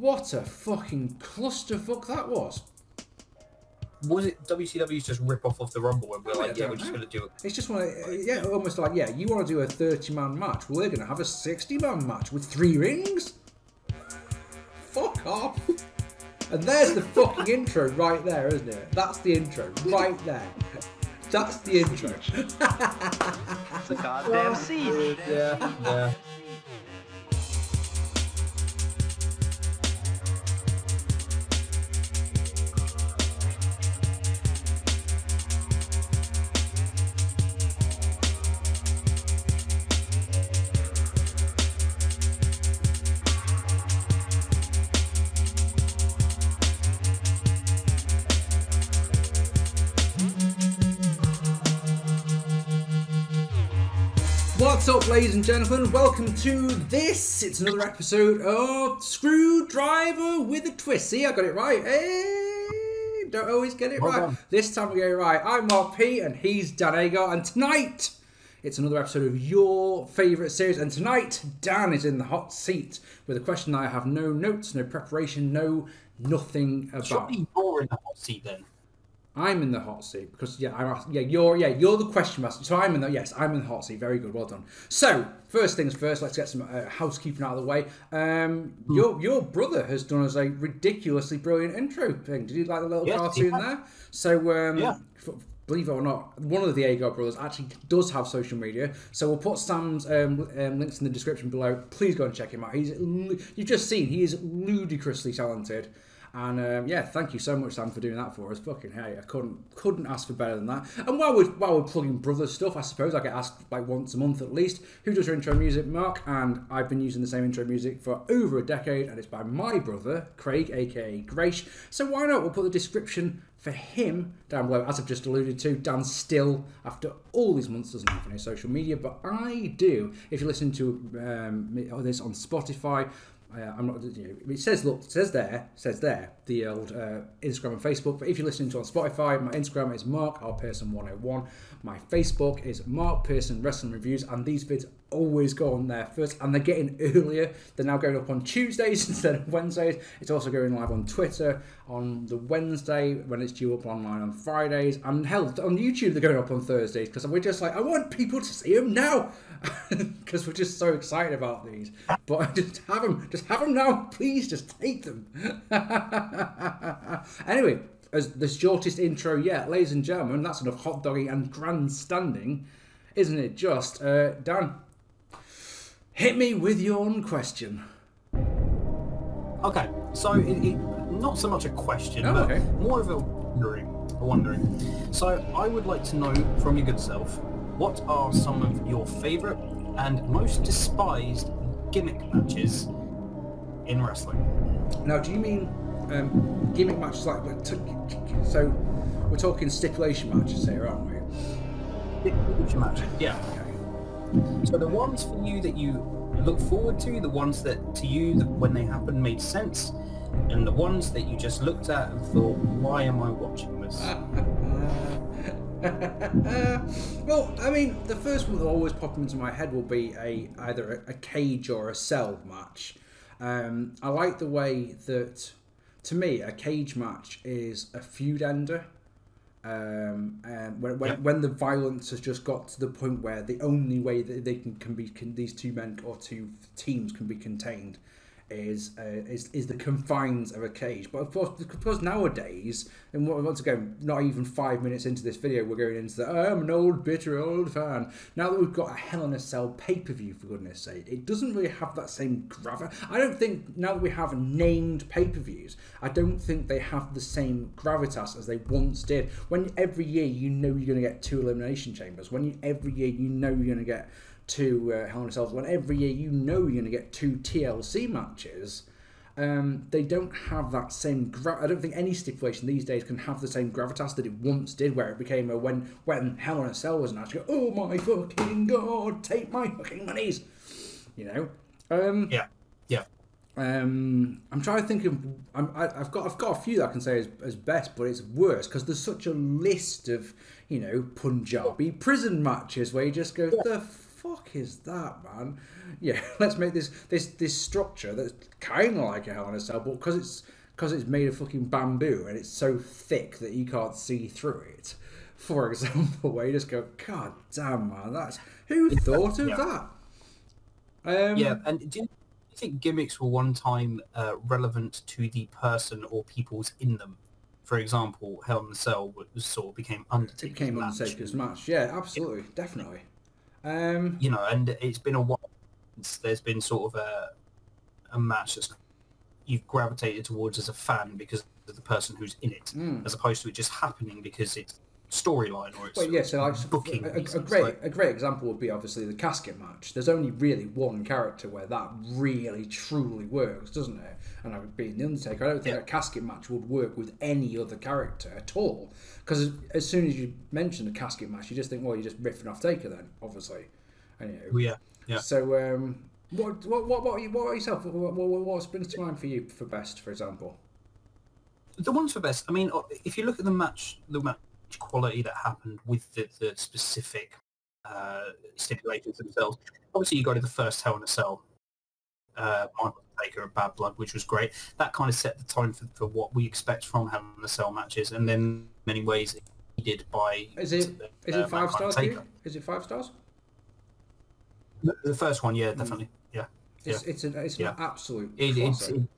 What a fucking clusterfuck that was. Was it WCW's just rip-off of the Rumble and we're like, yeah, we're just going to do it? It's just one of, yeah, almost like, yeah, you want to do a 30-man match? Well, they're going to have a 60-man match with 3 rings? Fuck off. And there's the fucking intro right there, isn't it? That's the intro right there. That's the intro. It's a goddamn siege. Yeah, yeah. What's up, ladies and gentlemen? Welcome to this. It's another episode of Screwdriver with a Twist. See, I got it right. Hey, don't always get it right. This time we get it right. I'm Mark P and he's Dan Agar. And tonight, it's another episode of your favourite series. And tonight, Dan is in the hot seat with a question that I have no notes, no preparation, no nothing about. Surely you're in the hot seat then. I'm in the hot seat because you're the question master. So I'm in the hot seat. Very good, well done. So first things first, let's get some housekeeping out of the way. Your brother has done us a ridiculously brilliant intro thing. Did you like the little cartoon there? So believe it or not, one of the Agar brothers actually does have social media. So we'll put Sam's links in the description below. Please go and check him out. You've just seen he is ludicrously talented. And yeah, thank you so much, Sam, for doing that for us. Fucking hey, I couldn't ask for better than that. And while we're plugging brother stuff, I suppose I get asked like once a month at least, who does your intro music, Mark? And I've been using the same intro music for over a decade, and it's by my brother, Craig, aka Grace. So why not? We'll put the description for him down below. As I've just alluded to, Dan still, after all these months, doesn't have any social media, but I do. If you listen to this on Spotify. I'm not. It says, look, says there, the old Instagram and Facebook. But if you're listening to it on Spotify, my Instagram is MarkRPearson101. My Facebook is Mark Pearson Wrestling Reviews, and these bits always go on there first, and they're getting earlier. They're now going up on Tuesdays instead of Wednesdays. It's also going live on Twitter on the Wednesday when it's due up online on Fridays, and hell, on YouTube they're going up on Thursdays because we're just like, I want people to see them now because we're just so excited about these. But just have them now, please. Just take them. Anyway, as the shortest intro yet, ladies and gentlemen, that's enough hot dogging and grandstanding, isn't it? Just Dan, hit me with your own question. Okay, so it, not so much a question, but more of a wondering. So I would like to know from your good self, what are some of your favourite and most despised gimmick matches in wrestling? Now, do you mean gimmick matches like... So we're talking stipulation matches here, aren't we? Stipulation matches, yeah. Okay. So the ones for you that you look forward to, the ones that to you, that when they happened, made sense, and the ones that you just looked at and thought, why am I watching this? Well, I mean, the first one that always pops into my head will be either a cage or a cell match. I like the way that, to me, a cage match is a feud ender. And when the violence has just got to the point where the only way that they can these two men or two teams can be contained is the confines of a cage. But of course, because nowadays, and once again, not even 5 minutes into this video, we're going into the, I'm an old, bitter old fan. Now that we've got a Hell in a Cell pay-per-view, for goodness sake, it doesn't really have that same gravity. I don't think, now that we have named pay-per-views, I don't think they have the same gravitas as they once did. When every year you know you're going to get 2 Elimination Chambers, when every year you know you're going to get 2 Hell in a Cell, when every year you know you're going to get 2 TLC matches, they don't have that same... I don't think any stipulation these days can have the same gravitas that it once did, where it became a when Hell in a Cell was an actual, oh my fucking god, take my fucking monies, you know? I'm trying to think of... I've got a few that I can say as best, but it's worse because there's such a list of, you know, Punjabi prison matches where you just go, the fuck is that, man? Yeah, let's make this structure that's kind of like a Hell in a Cell, but because it's made of fucking bamboo and it's so thick that you can't see through it. For example, where you just go, God damn, man, who thought of that? Yeah, and do you think gimmicks were one time relevant to the person or peoples in them? For example, Hell in a Cell became Undertaker's match. Yeah, absolutely, definitely. You know, and it's been a while since there's been sort of a match that's you've gravitated towards as a fan because of the person who's in it, as opposed to it just happening because it's storyline or it's booking. A great example would be obviously the casket match. There's only really one character where that really truly works, doesn't it? And I would be The Undertaker. I don't think a casket match would work with any other character at all, because as soon as you mention a casket match, you just think, well, you're just riffing off Taker then, obviously. And, So what springs to mind for you for best, for example? The ones for best. I mean, if you look at the match quality that happened with the specific stipulations themselves. Obviously, you go to the first Hell in a Cell, Michael Taker and Bad Blood, which was great. That kind of set the tone for what we expect from Hell in a Cell matches, and then in many ways aided by. Is it 5 stars? Is it 5 stars? The first one, yeah, definitely, yeah. It's an absolute.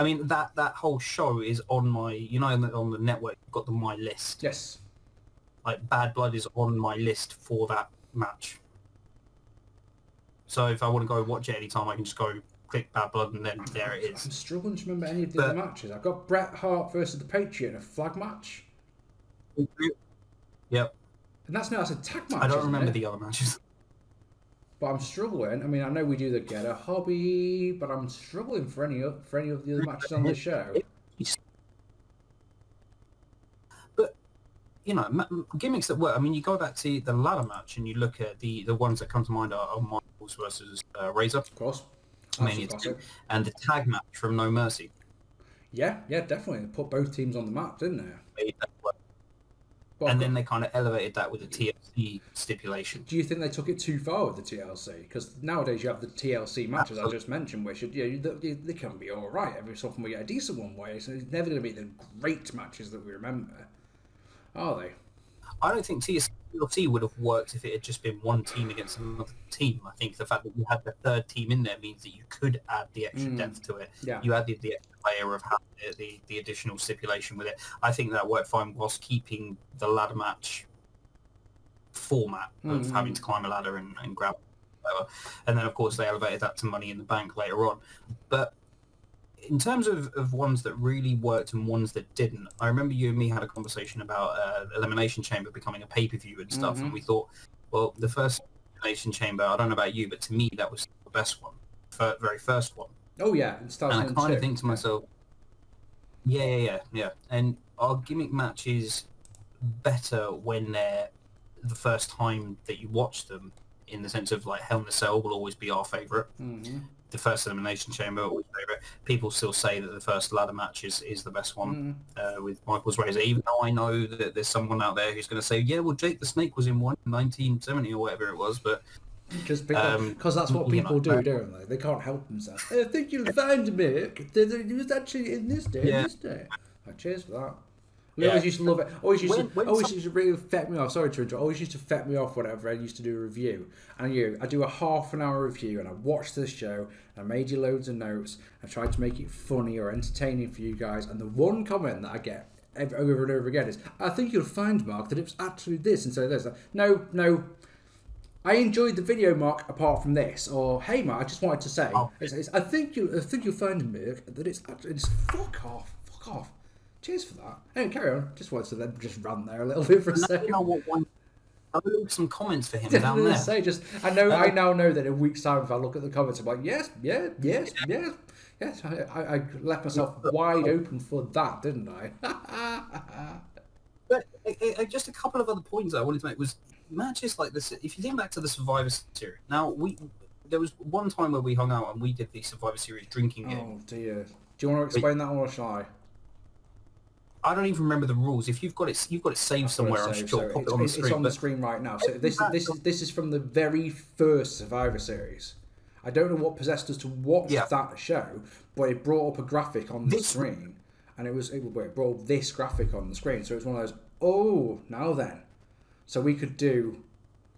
I mean, that whole show is on my, you know, on the network, you've got my list. Yes. Like, Bad Blood is on my list for that match. So if I want to go watch it anytime, I can just go click Bad Blood and then there it is. I'm struggling to remember any of the other matches. I've got Bret Hart versus the Patriot in a flag match. Yep. And that's a tag match. I don't remember the other matches. But I'm struggling. I mean, I know we do the Get a Hobby, but I'm struggling for any of the other matches on the show. But, you know, gimmicks that work. I mean, you go back to the ladder match and you look at the ones that come to mind are Michaels versus Razor. Of course. And the tag match from No Mercy. Yeah, definitely. They put both teams on the map, didn't they? And then they kind of elevated that with the TLC stipulation. Do you think they took it too far with the TLC? Because nowadays you have the TLC matches I just mentioned, which they can be all right. Every so often we get a decent one way, so it's never going to be the great matches that we remember, are they? I don't think TLC would have worked if it had just been one team against another team. I think the fact that you had the third team in there means that you could add the extra depth to it. Yeah. You added the extra layer of the additional stipulation with it. I think that worked fine whilst keeping the ladder match format of having to climb a ladder and grab whatever. And then, of course, they elevated that to Money in the Bank later on. But in terms of ones that really worked and ones that didn't, I remember you and me had a conversation about Elimination Chamber becoming a pay-per-view and stuff, and we thought, well, the first Elimination Chamber, I don't know about you, but to me that was the best one, the very first one. Oh, yeah. And I kind of think to myself, yeah. And our gimmick matches better when they're the first time that you watch them, in the sense of, like, Hell in a Cell will always be our favourite. Mm-hmm. The first Elimination Chamber, always favourite. People still say that the first ladder match is the best one with Michaels Razor, even though I know that there's someone out there who's going to say, yeah, well, Jake the Snake was in one in 1970 or whatever it was, but... Because that's what people do, don't they? They can't help themselves. I think you'll find me. It was actually in this day, this day. Oh, cheers for that. I always used to love it. Always used to really fet me off. Sorry to interrupt. Always used to fet me off whenever I used to do a review. And I do a half-an-hour review, and I watched this show, and I made you loads of notes. I tried to make it funny or entertaining for you guys. And the one comment that I get over and over again is, I think you'll find, Mark, that it was actually this instead of this. Like, no. I enjoyed the video, Mark, apart from this. Or, hey, Mark, I just wanted to say, I think you'll find, Mark, that it's actually... Fuck off. Cheers for that. Anyway, carry on. Just wanted to then just run there a little bit for a second. I'll leave some comments for him down there. I now know that in a week's time, if I look at the comments, I'm like, yes. I left myself wide open for that, didn't I? But just a couple of other points I wanted to make was matches like this. If you think back to the Survivor Series, there was one time where we hung out and we did the Survivor Series drinking game. Oh dear. Do you want to explain that, or shall I? I don't even remember the rules. If you've got it saved somewhere. I'm sure. Pop it on the screen. It's on the screen right now. So this is from the very first Survivor Series. I don't know what possessed us to watch that show, but it brought up a graphic on the screen, and it brought up this graphic on the screen. So it was one of those. Oh, now then, so we could do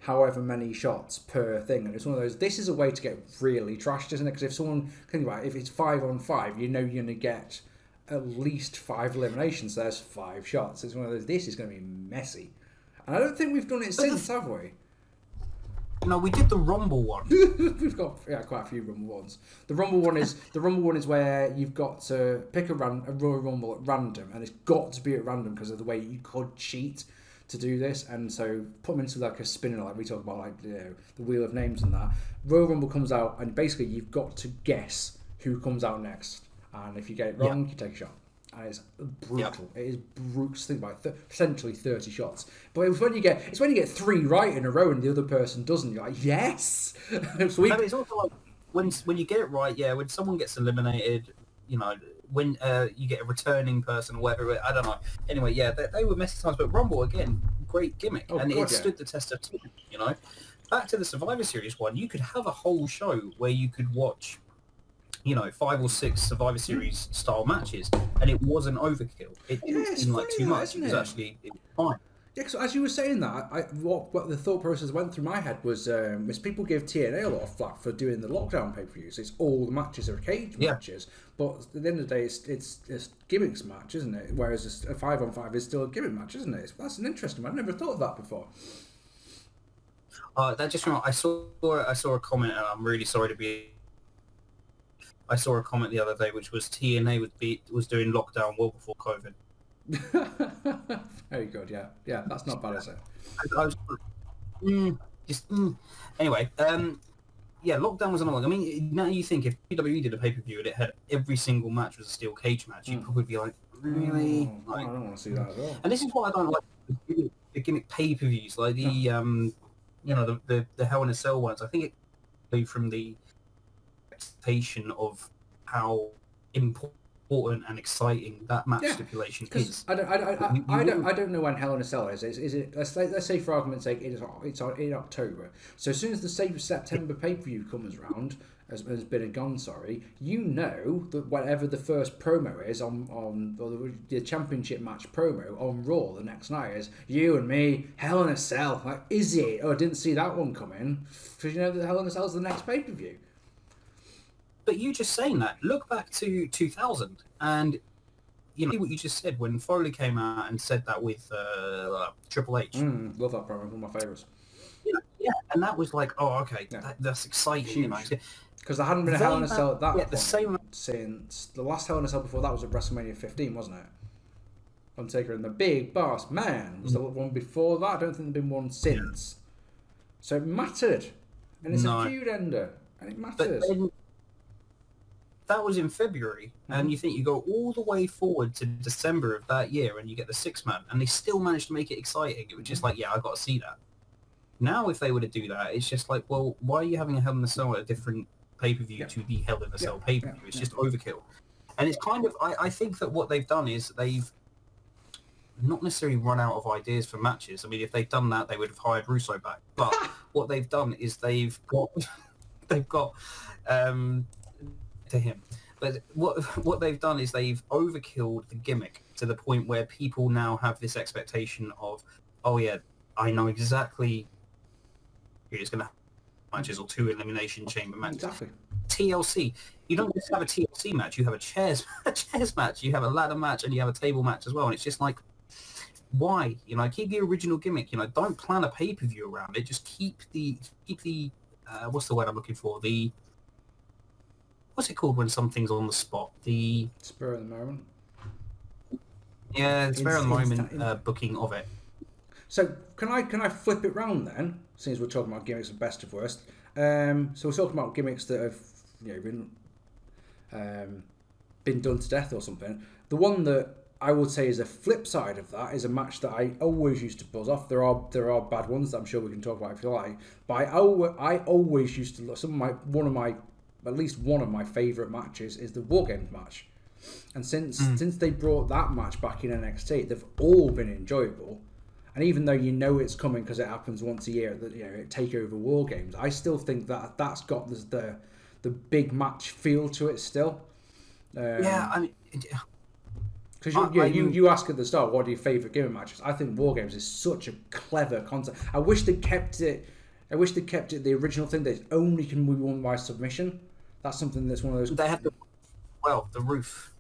however many shots per thing, and it's one of those. This is a way to get really trashed, isn't it? Because if someone think about it, if it's 5-on-5, you know you're gonna get at least 5 eliminations. So there's 5 shots. It's one of those. This is gonna be messy, and I don't think we've done it since, have we? No, we did the Rumble one. We've got quite a few Rumble ones. The Rumble one is where you've got to pick a Royal Rumble at random, and it's got to be at random because of the way you could cheat to do this. And so put them into like a spinner, like we talked about, like the Wheel of Names and that. Royal Rumble comes out, and basically you've got to guess who comes out next. And if you get it wrong, you take a shot. And it's brutal. It is brutal. Think about it, essentially 30 shots. But it's when you get 3 right in a row and the other person doesn't. You're like, yes. Sweet. No, it's also like when you get it right, when someone gets eliminated, you know, when you get a returning person or whatever, I don't know. Anyway, they were messy times. But Rumble again, great gimmick, and it stood the test of time. You know, back to the Survivor Series one, you could have a whole show where you could watch, you know, 5 or 6 Survivor Series style matches, and it wasn't overkill. It didn't seem like too much. It was actually fine. Yeah, because as you were saying that, what the thought process went through my head was, is people give TNA a lot of flack for doing the lockdown pay-per-views. It's all the matches are cage matches, but at the end of the day, it's gimmicks match, isn't it? Whereas a 5-on-5 is still a gimmick match, isn't it? That's an interesting one. I've never thought of that before. That just reminded me, I saw a comment, and I'm really sorry to be. I saw a comment the other day, which was TNA was doing lockdown well before COVID. Very good, yeah. That's not bad, is it? Anyway, lockdown was annoying. I mean, now you think if WWE did a pay-per-view and it had every single match was a steel cage match, you'd probably be like, really? Like, I don't want to see that at all. And this is why I don't like the gimmick pay-per-views, like the you know, the Hell in a Cell ones. I think it from the expectation of how important and exciting that match stipulation is. I don't know when Hell in a Cell is. Is it? Let's say for argument's sake, it's in October. So as soon as the save September pay per view comes around, has been and gone. Sorry, you know that whatever the first promo is or the championship match promo on Raw the next night is you and me Hell in a Cell. Like, is it? Oh, I didn't see that one coming. Because you know that Hell in a Cell is the next pay per view. But you just saying that, look back to 2000, and you know what you just said when Foley came out and said that with Triple H. Love that program, one of my favourites. You know, and that was like, oh, okay, that's exciting. Because there hadn't been a Hell in a Cell at that point. The same since the last Hell in a Cell before that was at WrestleMania 15, wasn't it? Undertaker and the Big Boss Man was the one before that. I don't think there's been one since. So it mattered, and it's a feud ender, and it matters. That was in February, and you think you go all the way forward to December of that year, and you get the 6-man, and they still managed to make it exciting. It was just like, yeah, I've got to see that. Now, if they were to do that, it's just like, well, why are you having a Hell in a Cell at a different pay-per-view to the Hell in a Cell pay-per-view? It's just overkill. And it's kind of, I think that what they've done is they've not necessarily run out of ideas for matches. I mean, if they'd done that, they would have hired Russo back. But what they've done is they've got to him, but what they've done is they've overkilled the gimmick to the point where people now have this expectation of, oh yeah, I know exactly you're just gonna have matches or 2 elimination chamber matches. TLC, you don't just have a TLC match, you have a chairs match, you have a ladder match, and you have a table match as well. And it's just like, why? You know, keep the original gimmick. You know, don't plan a pay-per-view around it. Just keep the what's the word I'm looking for, the what's it called when something's on the spot? The spur of the moment. Yeah, spur of the moment booking of it. So can I flip it round then? Since we're talking about gimmicks of best of worst, so we're talking about gimmicks that have been done to death or something. The one that I would say is a flip side of that is a match that I always used to buzz off. There are bad ones that I'm sure we can talk about if you like. But I always used to look. At least one of my favourite matches is the War Games match. And since they brought that match back in NXT, they've all been enjoyable. And even though you know it's coming because it happens once a year, that, you know, at Takeover War Games, I still think that that's got the big match feel to it still. Yeah, I mean, because you ask at the start, what are your favorite gimmick matches? I think War Games is such a clever concept. I wish they kept it. I wish they kept it the original thing that only can be won by submission. That's something that's one of those. They had the the roof.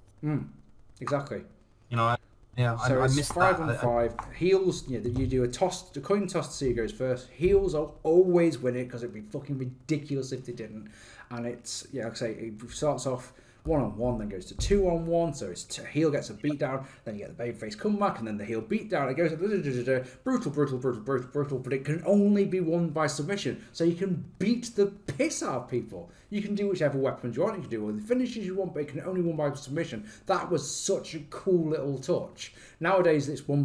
Exactly. You know. Yeah, so I missed that. 5-on-5 heels. You know, you do a coin toss to see who goes first. Heels will always win it because it'd be fucking ridiculous if they didn't. And it's, yeah, like I say, it starts off 1-on-1, then goes to 2-on-1. So it's heel gets a beat down, then you get the babyface comeback, and then the heel beat down. It goes brutal, but it can only be won by submission. So you can beat the piss out of people. You can do whichever weapons you want, you can do all the finishes you want, but it can only win by submission. That was such a cool little touch. Nowadays, it's can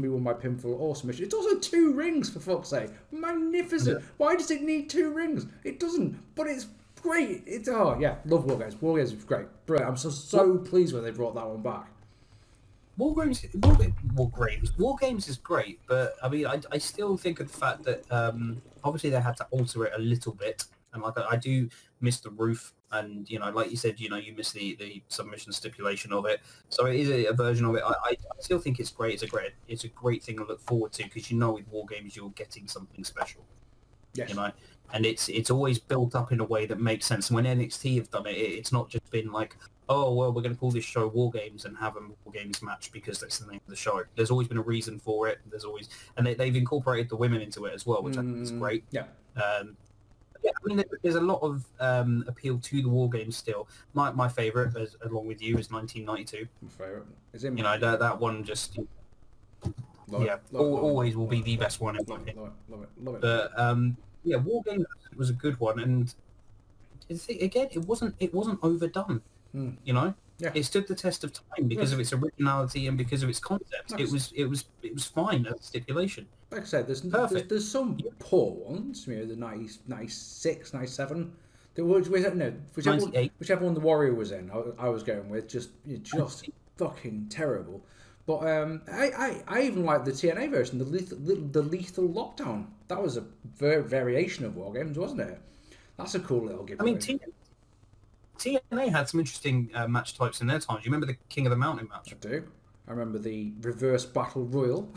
be won by pinfall or submission. It's also 2 rings, for fuck's sake. Magnificent. Yeah. Why does it need 2 rings? It doesn't, but it's great. It's, oh yeah, love War Games. War Games is great. Brilliant. I'm so pleased when they brought that one back. War Games is great, but I mean, I still think of the fact that obviously they had to alter it a little bit, and like I do miss the roof, and you know, like you said, you know, you miss the submission stipulation of it. So it is a version of it. I still think it's great. It's a great thing to look forward to, because you know, with War Games you're getting something special. Yes. You know. And it's always built up in a way that makes sense. And when NXT have done it, it's not just been like, oh, well, we're going to call this show War Games and have a War Games match because that's the name of the show. There's always been a reason for it. And they've incorporated the women into it as well, which I think is great. Yeah. Yeah, I mean, there's a lot of appeal to the War Games still. My favourite, along with you, is 1992. My favourite. Is it? You know, that one just... Always will be the best one. Love it. But... yeah, War Games was a good one, and again, it wasn't overdone. You know, yeah. It stood the test of time because of its originality and because of its concept. Like it was fine as a stipulation. Like I said, there's some poor ones. You know, the 96, 97. There was whichever one the Warrior was in. I was going with just fucking terrible. But I even like the TNA version, the Lethal Lockdown. That was a variation of War Games, wasn't it? That's a cool little giveaway. I mean, TNA had some interesting match types in their times. You remember the King of the Mountain match? I do. I remember the Reverse Battle Royal.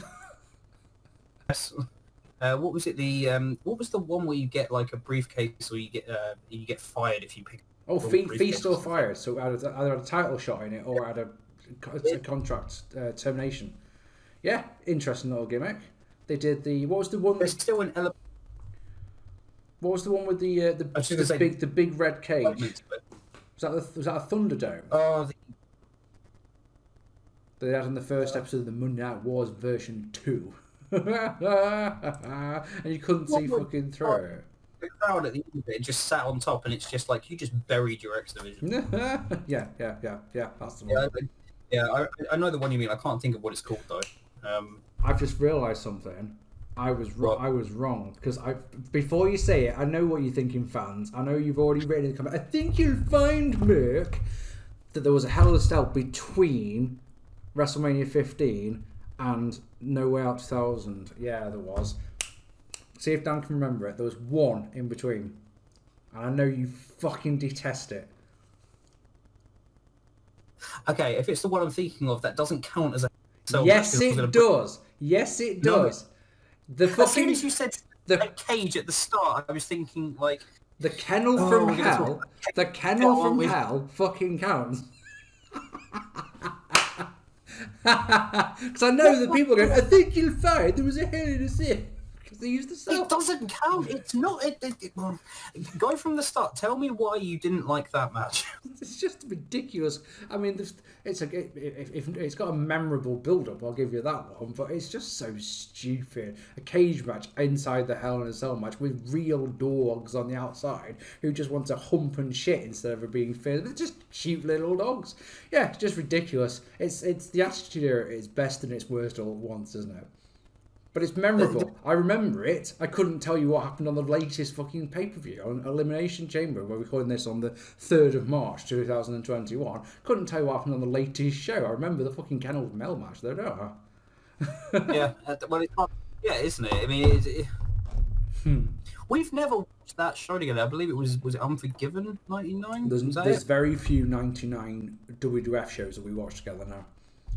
Yes. What was it? The what was the one where you get like a briefcase, or you get fired if you pick? Oh, Feast or Fire. So either had a title shot in it, or had a contract termination. Yeah, interesting little gimmick. They did the what was the one? There's still an element. What was the one with the big red cage? Was that a Thunderdome? Oh, they had in the first episode of the Monday Night Wars version 2, and you couldn't see fucking through it. The crowd at the end of it just sat on top, and it's just like you just buried your X Division. yeah. That's the one. Yeah, I know the one you mean. I can't think of what it's called though. I've just realised something. I was wrong, because before you say it, I know what you're thinking, fans. I know you've already written in the comments. I think you'll find, Merc, that there was a Hell in a Cell between WrestleMania 15 and No Way Out 2000. Yeah, there was. See if Dan can remember it. There was one in between, and I know you fucking detest it. Okay, if it's the one I'm thinking of, that doesn't count as a... So yes, it does. Yes, it does. The fucking... As soon as you said the cage at the start, I was thinking, like... The kennel from hell. The kennel from hell fucking counts. Because I know that people are going, I think you'll find there was a hell in a cell. Because they used the cell. It doesn't count. It's not... Go from the start. Tell me why you didn't like that match. It's just ridiculous. I mean, it's got a memorable build-up, I'll give you that one, but it's just so stupid. A cage match inside the Hell in a Cell match with real dogs on the outside who just want to hump and shit instead of being fair. They're just cute little dogs. Yeah, it's just ridiculous. It's the Attitude Era at its best and its worst all at once, isn't it? But it's memorable. I remember it. I couldn't tell you what happened on the latest fucking pay-per-view on Elimination Chamber. We're recording this on the 3rd of March, 2021. Couldn't tell you what happened on the latest show. I remember the fucking Kennel Mel match, though, don't I? Yeah. Well, it's not, yeah, isn't it? I mean, we've never watched that show together. I believe it was it Unforgiven 99? There's very few 99 WWF shows that we watch together now.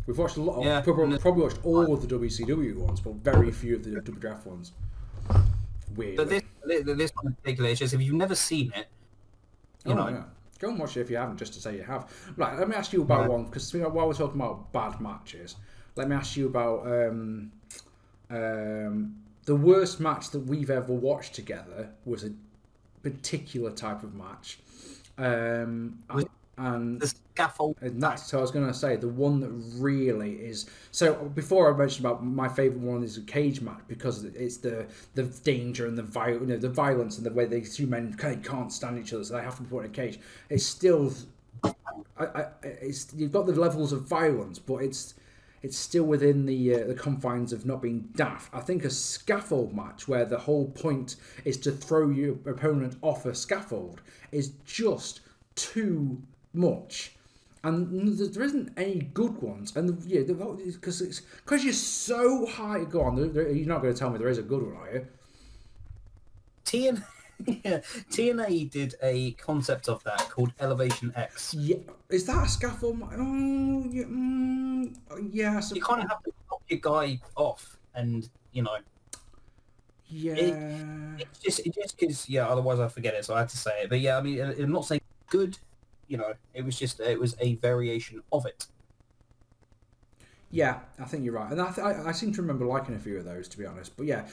We've watched a lot of, probably watched all of the WCW ones, but very few of the WWF ones. Weird. But this one in particular, it's just, if you've never seen it, you know. Yeah. Go and watch it if you haven't, just to say you have. Right, let me ask you about one, because while we're talking about bad matches, let me ask you about the worst match that we've ever watched together was a particular type of match. And the scaffold. And that's so I was going to say the one that really is. So before I mentioned about my favourite one is a cage match because it's the danger and the violence and the way these two men can't stand each other, so they have to be put in a cage. It's still, you've got the levels of violence, but it's still within the confines of not being daft. I think a scaffold match where the whole point is to throw your opponent off a scaffold is just too much, and there isn't any good ones, and yeah, because you're so high. Go on, you're not going to tell me there is a good one, are you? TNA did a concept of that called Elevation X. Yeah, is that a scaffold? Yeah, so you kind of have to knock your guy off, and you know. Yeah, it's just because otherwise I forget it, so I had to say it. But yeah, I mean, I'm not saying good. You know, it was just, it was a variation of it. Yeah, I think you're right, and I seem to remember liking a few of those, to be honest. But yeah,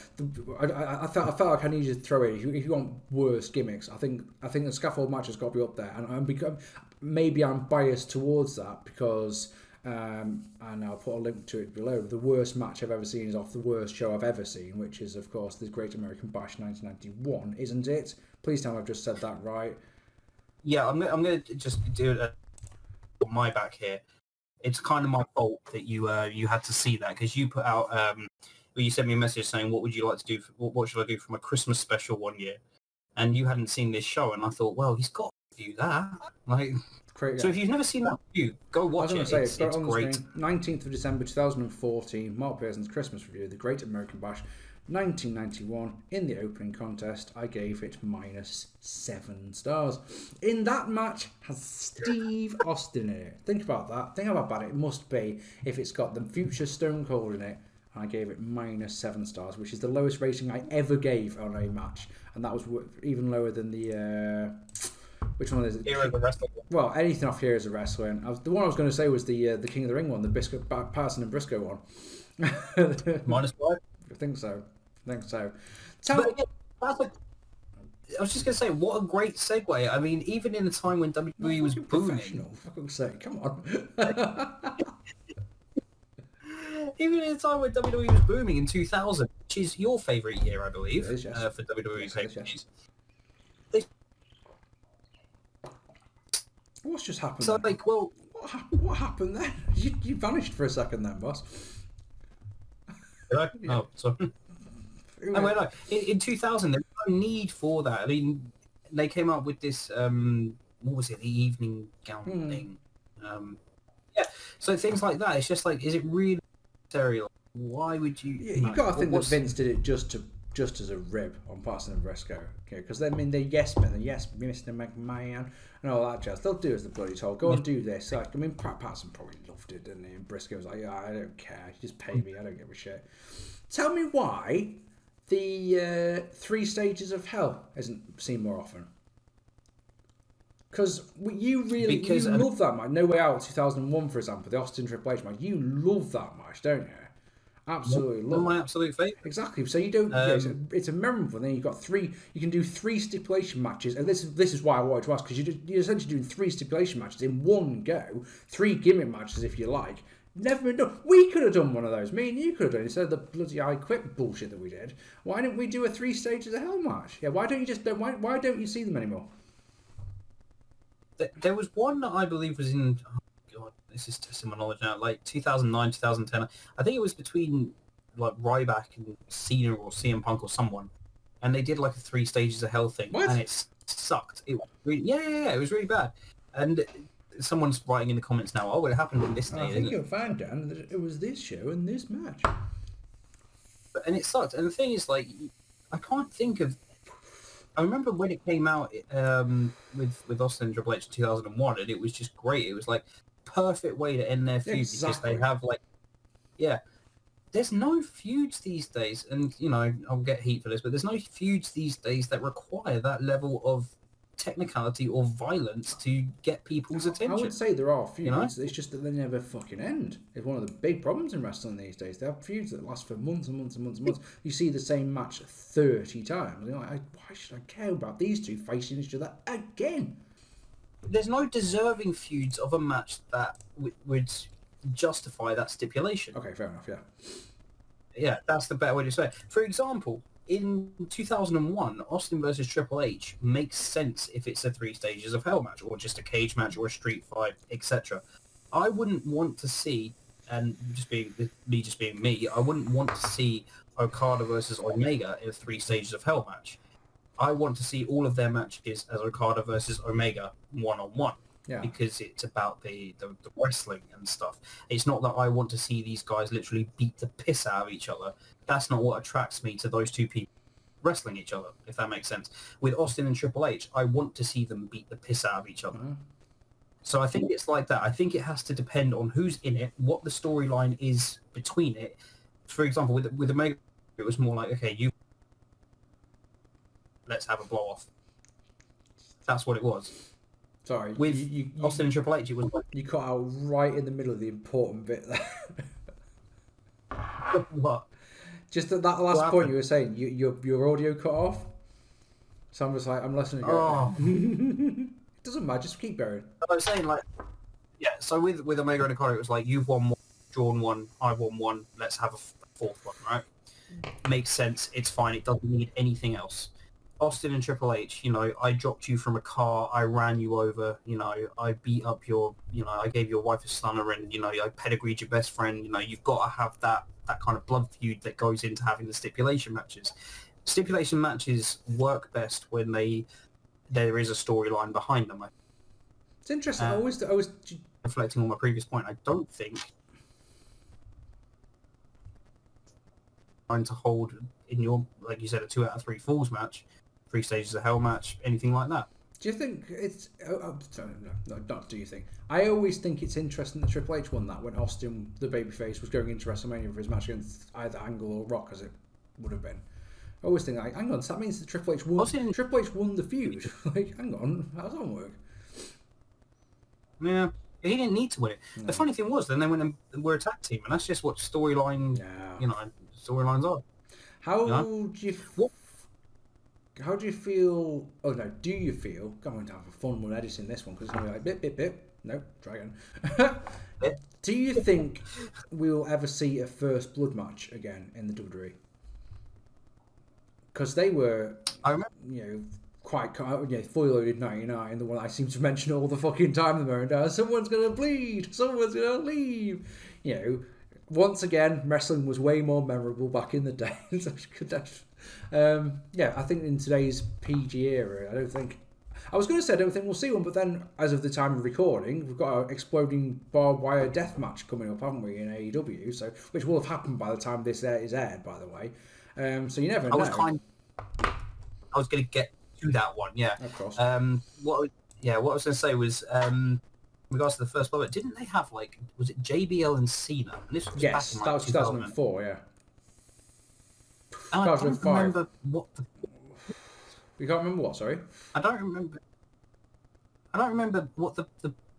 I felt like I needed to throw in. If you want worse gimmicks, I think the scaffold match has got to be up there, and maybe I'm biased towards that because, and I'll put a link to it below. The worst match I've ever seen is off the worst show I've ever seen, which is of course the Great American Bash 1991, isn't it? Please tell me I've just said that right. Yeah, I'm gonna just do it on my back here. It's kind of my fault that you had to see that, because you put out you sent me a message saying what would you like to do? What should I do for my Christmas special one year? And you hadn't seen this show, and I thought, well, he's got to view that. Like, so if you've never seen that review, go watch it. It's great. 19th of December 2014, Mark Pearson's Christmas review, The Great American Bash, 1991, in the opening contest, I gave it -7 stars. In that match has Steve Austin in it. Think about that. Think how bad it must be if it's got the future Stone Cold in it. And I gave it -7 stars, which is the lowest rating I ever gave on a match. And that was even lower than the... which one is it? Hero of the Wrestling. Well, anything off Heroes of Wrestling. The one I was going to say was the King of the Ring one, the Patterson and Briscoe one. -5? I think so. I think so. I was just going to say, what a great segue. I mean, even in a time when WWE was booming. Come on. Even in a time when WWE was booming in 2000, which is your favourite year, I believe, it is, yes. For WWE pay-per-views. Yes. What's just happened? So, like, well, what happened then? You vanished for a second then, boss. Oh, sorry. No. In 2000, there was no need for that. I mean, they came up with this, what was it, the evening gown thing. Yeah, so things like that. It's just like, is it really necessary? Why would you... Yeah, you've got to think that Vince did it just as a rib on Patterson and Briscoe. Because, I mean, they're yes men, they're yes, Mr. McMahon, and all that jazz. They'll do as the bloody told. Go and do this. Like, I mean, Patterson probably loved it, didn't he? And Briscoe was like, I don't care. Just pay me. I don't give a shit. Tell me why the Three Stages of Hell isn't seen more often. Because you love that match. No Way Out 2001, for example, the Austin Triple H match. You love that match, don't you? Absolutely, love my absolute favorite. Exactly. So you don't. Yeah, it's a memorable thing. You've got three. You can do three stipulation matches, and this is why I wanted to ask, because you're essentially doing three stipulation matches in one go, three gimmick matches if you like. Never been done. We could have done one of those. Me and you could have done, instead of the bloody I Quit bullshit that we did. Why didn't we do a Three Stages of Hell match? Yeah. Why don't you see them anymore? There was one that I believe was in. This is testing my knowledge now, like 2009, 2010. I think it was between like Ryback and Cena or CM Punk or someone, and they did like a 3 stages of hell thing, and it sucked. It was really, it was really bad. And someone's writing in the comments now, oh, it happened in this day. I think you'll find, Dan, that it was this show and this match. And it sucked. And the thing is, like, I can't think of... I remember when it came out with Austin and Triple H in 2001, and it was just great. It was, like, perfect way to end their feud because they have, like... Yeah. There's no feuds these days, and, you know, I'll get heat for this, but there's no feuds these days that require that level of technicality or violence to get people's attention. I would say there are feuds, you know? It's just that they never fucking end. It's one of the big problems in wrestling these days. They have feuds that last for months and months and months and months. You see the same match 30 times. You're like, why should I care about these two facing each other again? There's no deserving feuds of a match that would justify that stipulation. Okay, fair enough, yeah. Yeah, that's the better way to say it. For example, in 2001, Austin versus Triple H makes sense if it's a 3 stages of hell match, or just a cage match, or a street fight, etc. I wouldn't want to see, and just being me, I wouldn't want to see Okada versus Omega in a 3 stages of hell match. I want to see all of their matches as Okada versus Omega one-on-one. Yeah. Because it's about the wrestling and stuff. It's not that I want to see these guys literally beat the piss out of each other. That's not what attracts me to those two people wrestling each other, if that makes sense. With Austin and Triple H, I want to see them beat the piss out of each other. Mm-hmm. So I think it's like that. I think it has to depend on who's in it, what the storyline is between it. For example, with Omega, it was more like, okay, let's have a blow-off. That's what it was. Sorry, with Austin and Triple H, it was like... You cut out right in the middle of the important bit there. What? Just at that last point you were saying, your audio cut off. So I'm just like, I'm listening to It doesn't matter, just keep going. I was saying, like, yeah, so with Omega and Okada, it was like, you've won one, drawn one, I've won one, let's have a fourth one, right? Makes sense, it's fine, it doesn't need anything else. Austin and Triple H, you know, I dropped you from a car, I ran you over, you know, I beat up your, you know, I gave your wife a stunner, and, you know, I pedigreed your best friend, you know, you've got to have that kind of blood feud that goes into having the stipulation matches. Stipulation matches work best when there is a storyline behind them. It's interesting, I was reflecting on my previous point, I don't think to hold in your, like you said, a 2 out of 3 falls match, 3 stages of hell match, anything like that. Do you think it's... not do you think. I always think it's interesting that Triple H won that when Austin, the babyface, was going into WrestleMania for his match against either Angle or Rock, as it would have been. I always think, like, hang on, so that means that Triple H won. Austin... Triple H won the feud. Like, hang on, how does that work? Yeah, he didn't need to win it. No. The funny thing was, then they went and were a tag team, and that's just what storyline, you know, storylines are. How do you? How do you feel? Oh no, do you feel? I'm going to have a fun one editing this one because it's going to be like bit, bit, bit. No, try again. Do you think we will ever see a first blood match again in the WWE? Because they were, you know, quite, fully loaded 99, the one I seem to mention all the fucking time. The moment someone's going to bleed, someone's going to leave, you know. Once again, wrestling was way more memorable back in the day. Yeah, I think in today's PG era, I was going to say I don't think we'll see one, but then as of the time of recording, we've got an exploding barbed wire death match coming up, haven't we, in AEW? So, which will have happened by the time this is aired, by the way. So you never know. I was going to get to that one. Yeah. Of course. What I was going to say was. In regards to the first bullet, didn't they have, like, was it JBL and Cena? And this was back in, like, that was 2004, yeah. And 2005. I don't remember what the... You can't remember what, sorry? I don't remember what the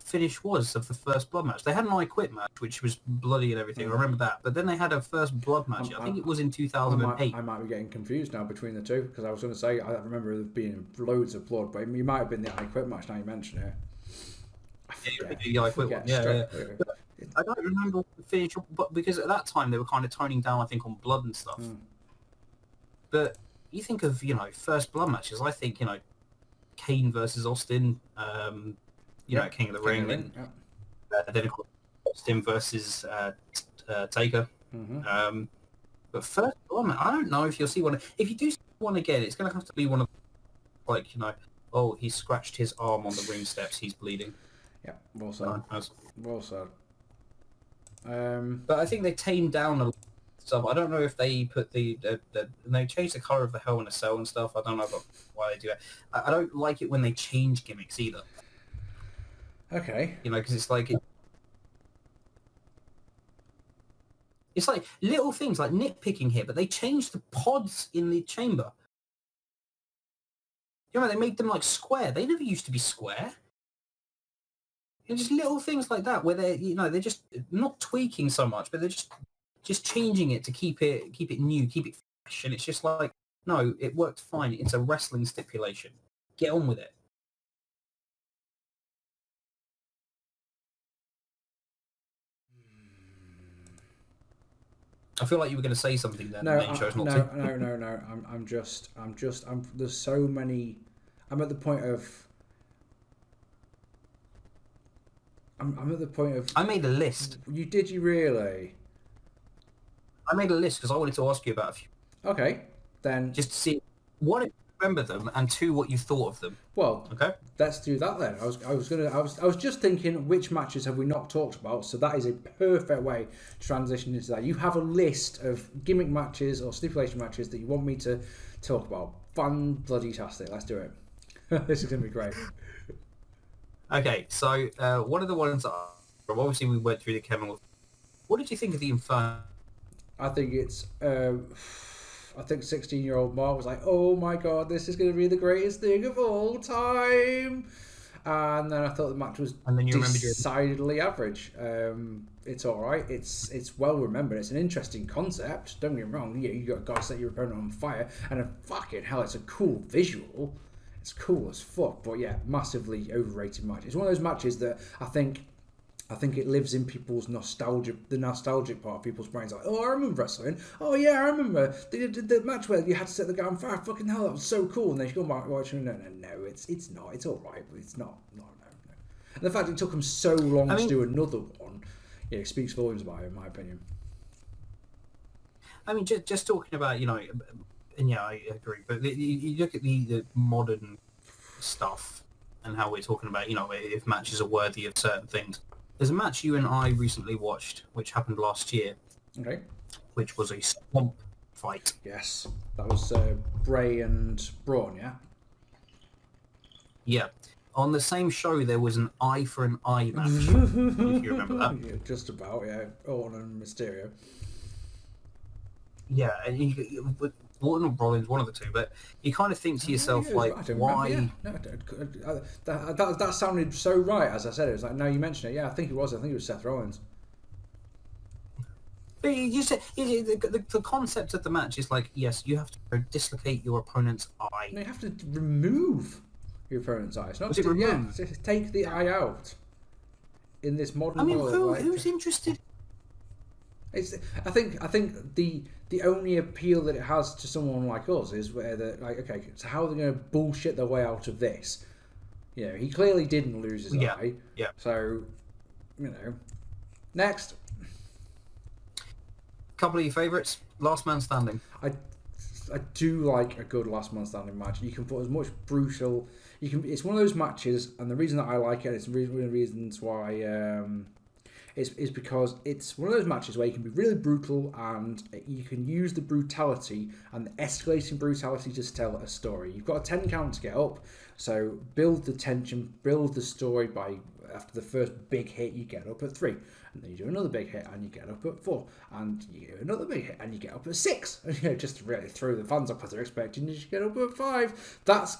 finish was of the first blood match. They had an I Quit match, which was bloody and everything, I remember that. But then they had a first blood match, I think it was in 2008. I might be getting confused now between the two, because I was going to say, I remember there being loads of blood, but it might have been the I Quit match, now you mention it. I don't remember what the finish, but because at that time they were kind of toning down, I think, on blood and stuff. Mm. But you think of, you know, first blood matches. I think, you know, Kane versus Austin, you know, King of the Ring, then Austin versus Taker. Mm-hmm. But first one, I don't know if you'll see one. If you do see one again, it's going to have to be one of, like, you know, oh, he scratched his arm on the ring steps, he's bleeding. Yeah, well said. Well said. But I think they tamed down a lot of stuff. I don't know if they put the they changed the colour of the Hell in a Cell and stuff. I don't know why they do it. I don't like it when they change gimmicks either. Okay. You know, because it's like... It's like little things, like nitpicking here, but they changed the pods in the chamber. You know, they made them like square. They never used to be square. And just little things like that, where they, you know, they're just not tweaking so much, but they're just changing it to keep it new, keep it fresh. And it's just like, no, it worked fine. It's a wrestling stipulation. Get on with it. I feel like you were going to say something then. No, no. I'm just. There's so many. I'm at the point of. I'm at the point of. I made a list. You did? You really? I made a list because I wanted to ask you about a few. Okay, then. Just to see what if you remember them, and two, what you thought of them. Well, okay. Let's do that then. I was just thinking, which matches have we not talked about? So that is a perfect way to transition into that. You have a list of gimmick matches or stipulation matches that you want me to talk about. Fun, bloody tastic. Let's do it. This is gonna be great. Okay, so one of the ones from obviously we went through the Kevin. What did you think of the Inferno? I think it's. I think 16-year-old Mark was like, oh my god, this is going to be the greatest thing of all time. And then I thought the match was decidedly average. It's all right. It's well remembered. It's an interesting concept. Don't get me wrong. You got guys set your opponent on fire. And fucking hell, it's a cool visual. It's cool as fuck. But yeah, massively overrated match. It's one of those matches that I think it lives in people's nostalgia, the nostalgic part of people's brains. Like, oh, I remember wrestling. Oh, yeah, I remember. They did the match where you had to set the guy on fire. Fucking hell, that was so cool. And then you go back watching. No, it's not. It's all right, but it's not. No. And the fact it took them so long to do another one, yeah, it speaks volumes about it, in my opinion. I mean, just talking about, you know, and yeah, I agree. But you look at the modern stuff and how we're talking about, you know, if matches are worthy of certain things. There's a match you and I recently watched, which happened last year, okay, which was a swamp fight. Yes, that was Bray and Braun, yeah? Yeah. On the same show, there was an eye for an eye match, if you remember that. Yeah, just about, yeah. Orton and Mysterio. Yeah, and Orton or Rollins, one of the two, but you kind of think to yourself, like, why? Yeah. No, that sounded so right as I said it. It was like, now you mention it, yeah, I think it was. I think it was Seth Rollins. But you said the concept of the match is like, yes, you have to dislocate your opponent's eye. No, you have to remove your opponent's eye. It's not just take the eye out. In this modern world, I mean, who's interested? It's, I think the only appeal that it has to someone like us is where they're like, okay, so how are they going to bullshit their way out of this? You know, he clearly didn't lose his eye. Yeah. So, you know, next. Couple of your favourites. Last Man Standing. I do like a good Last Man Standing match. You can put as much brutal. You can. It's one of those matches, and the reason that I like it, it's one of the reasons why. Is because it's one of those matches where you can be really brutal and you can use the brutality and the escalating brutality to tell a story. You've got a 10 count to get up, so build the tension, build the story by after the first big hit you get up at 3, and then you do another big hit and you get up at 4, and you do another big hit and you get up at 6, and, you know, just to really throw the fans off as they're expecting you to get up at 5. That's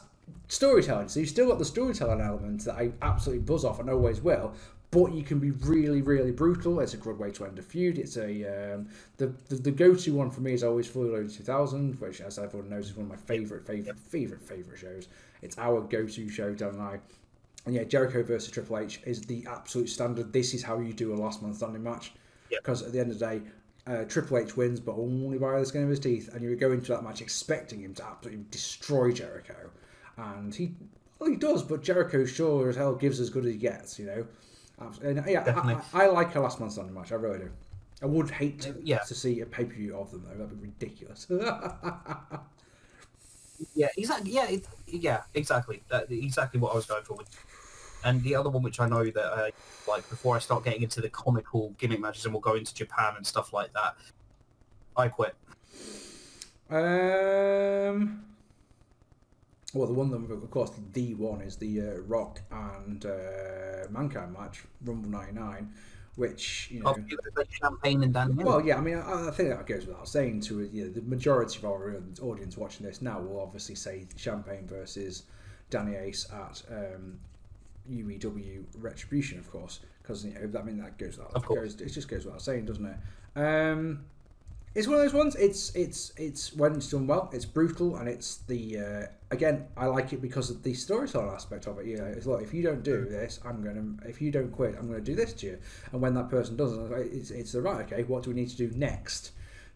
storytelling. So you've still got the storytelling element that I absolutely buzz off and always will. But you can be really, really brutal. It's a good way to end a feud. It's a the go-to one for me is always Fully Loaded 2000, which, as everyone knows, is one of my favourite shows. It's our go-to show, Dan and I. And yeah, Jericho versus Triple H is the absolute standard. This is how you do a Last Man Standing match. Because at the end of the day, Triple H wins, but only by the skin of his teeth. And you would go into that match expecting him to absolutely destroy Jericho. And he does, but Jericho sure as hell gives as good as he gets, you know. Absolutely. Yeah, I like a Last Man Standing match. I really do. I would hate to see a pay-per-view of them, though. That'd be ridiculous. Yeah, exactly. Yeah, exactly. That's exactly what I was going for. And the other one, which I know that, like, before I start getting into the comical gimmick matches, and we'll go into Japan and stuff like that, I quit. Well, the one that, of course, the one is the Rock and Mankind match, Rumble 99, which, you know, champagne and Dan. Well, yeah, I mean, I think that goes without saying. To the majority of our audience watching this now will obviously say Champagne versus Danny Ace at UEW Retribution, of course, because, you know, I mean, that goes without, it just goes without saying, doesn't it? It's one of those ones. It's when it's done well, it's brutal, and it's the again, I like it because of the storytelling aspect of it. You know, it's like, if you don't do this, if you don't quit, I'm gonna do this to you. And when that person doesn't, it's the right. Okay, what do we need to do next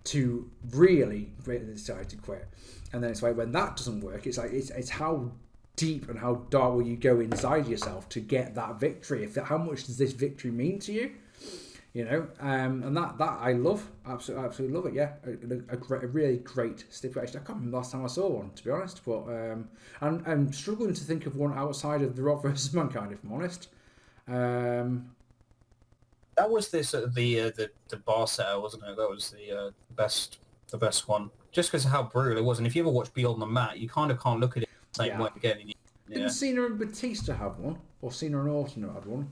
to really decide to quit? And then it's like, when that doesn't work, it's like it's how deep and how dark will you go inside yourself to get that victory? How much does this victory mean to you? You know, and that I love, absolutely love it. Yeah, a really great stipulation. I can't remember the last time I saw one, to be honest, but I'm struggling to think of one outside of The Rock versus Mankind, if I'm honest. That was the bar setter, wasn't it? That was the best one, just because of how brutal it was. And if you ever watch Beyond the Mat, you kind of can't look at it the same way again. Didn't Cena and Batista have one, or Cena and Orton had one?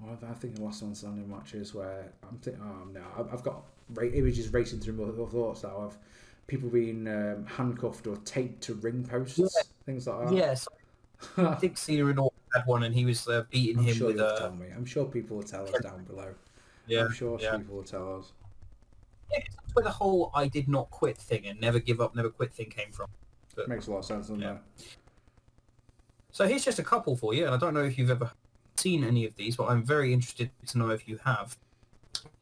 I think the last one-standing matches where I'm thinking, oh no, I've got images racing through my thoughts now of people being handcuffed or taped to ring posts, things like that. Yes, yeah, so I think Cena and Orton had one, and he was beating him with a... Tell me. I'm sure people will tell us down below. Yeah, I'm sure people will tell us. Yeah, cause that's where the whole "I did not quit" thing and "never give up, never quit" thing came from. But, makes a lot of sense, doesn't it? So here's just a couple for you, and I don't know if you've ever seen any of these, but I'm very interested to know if you have.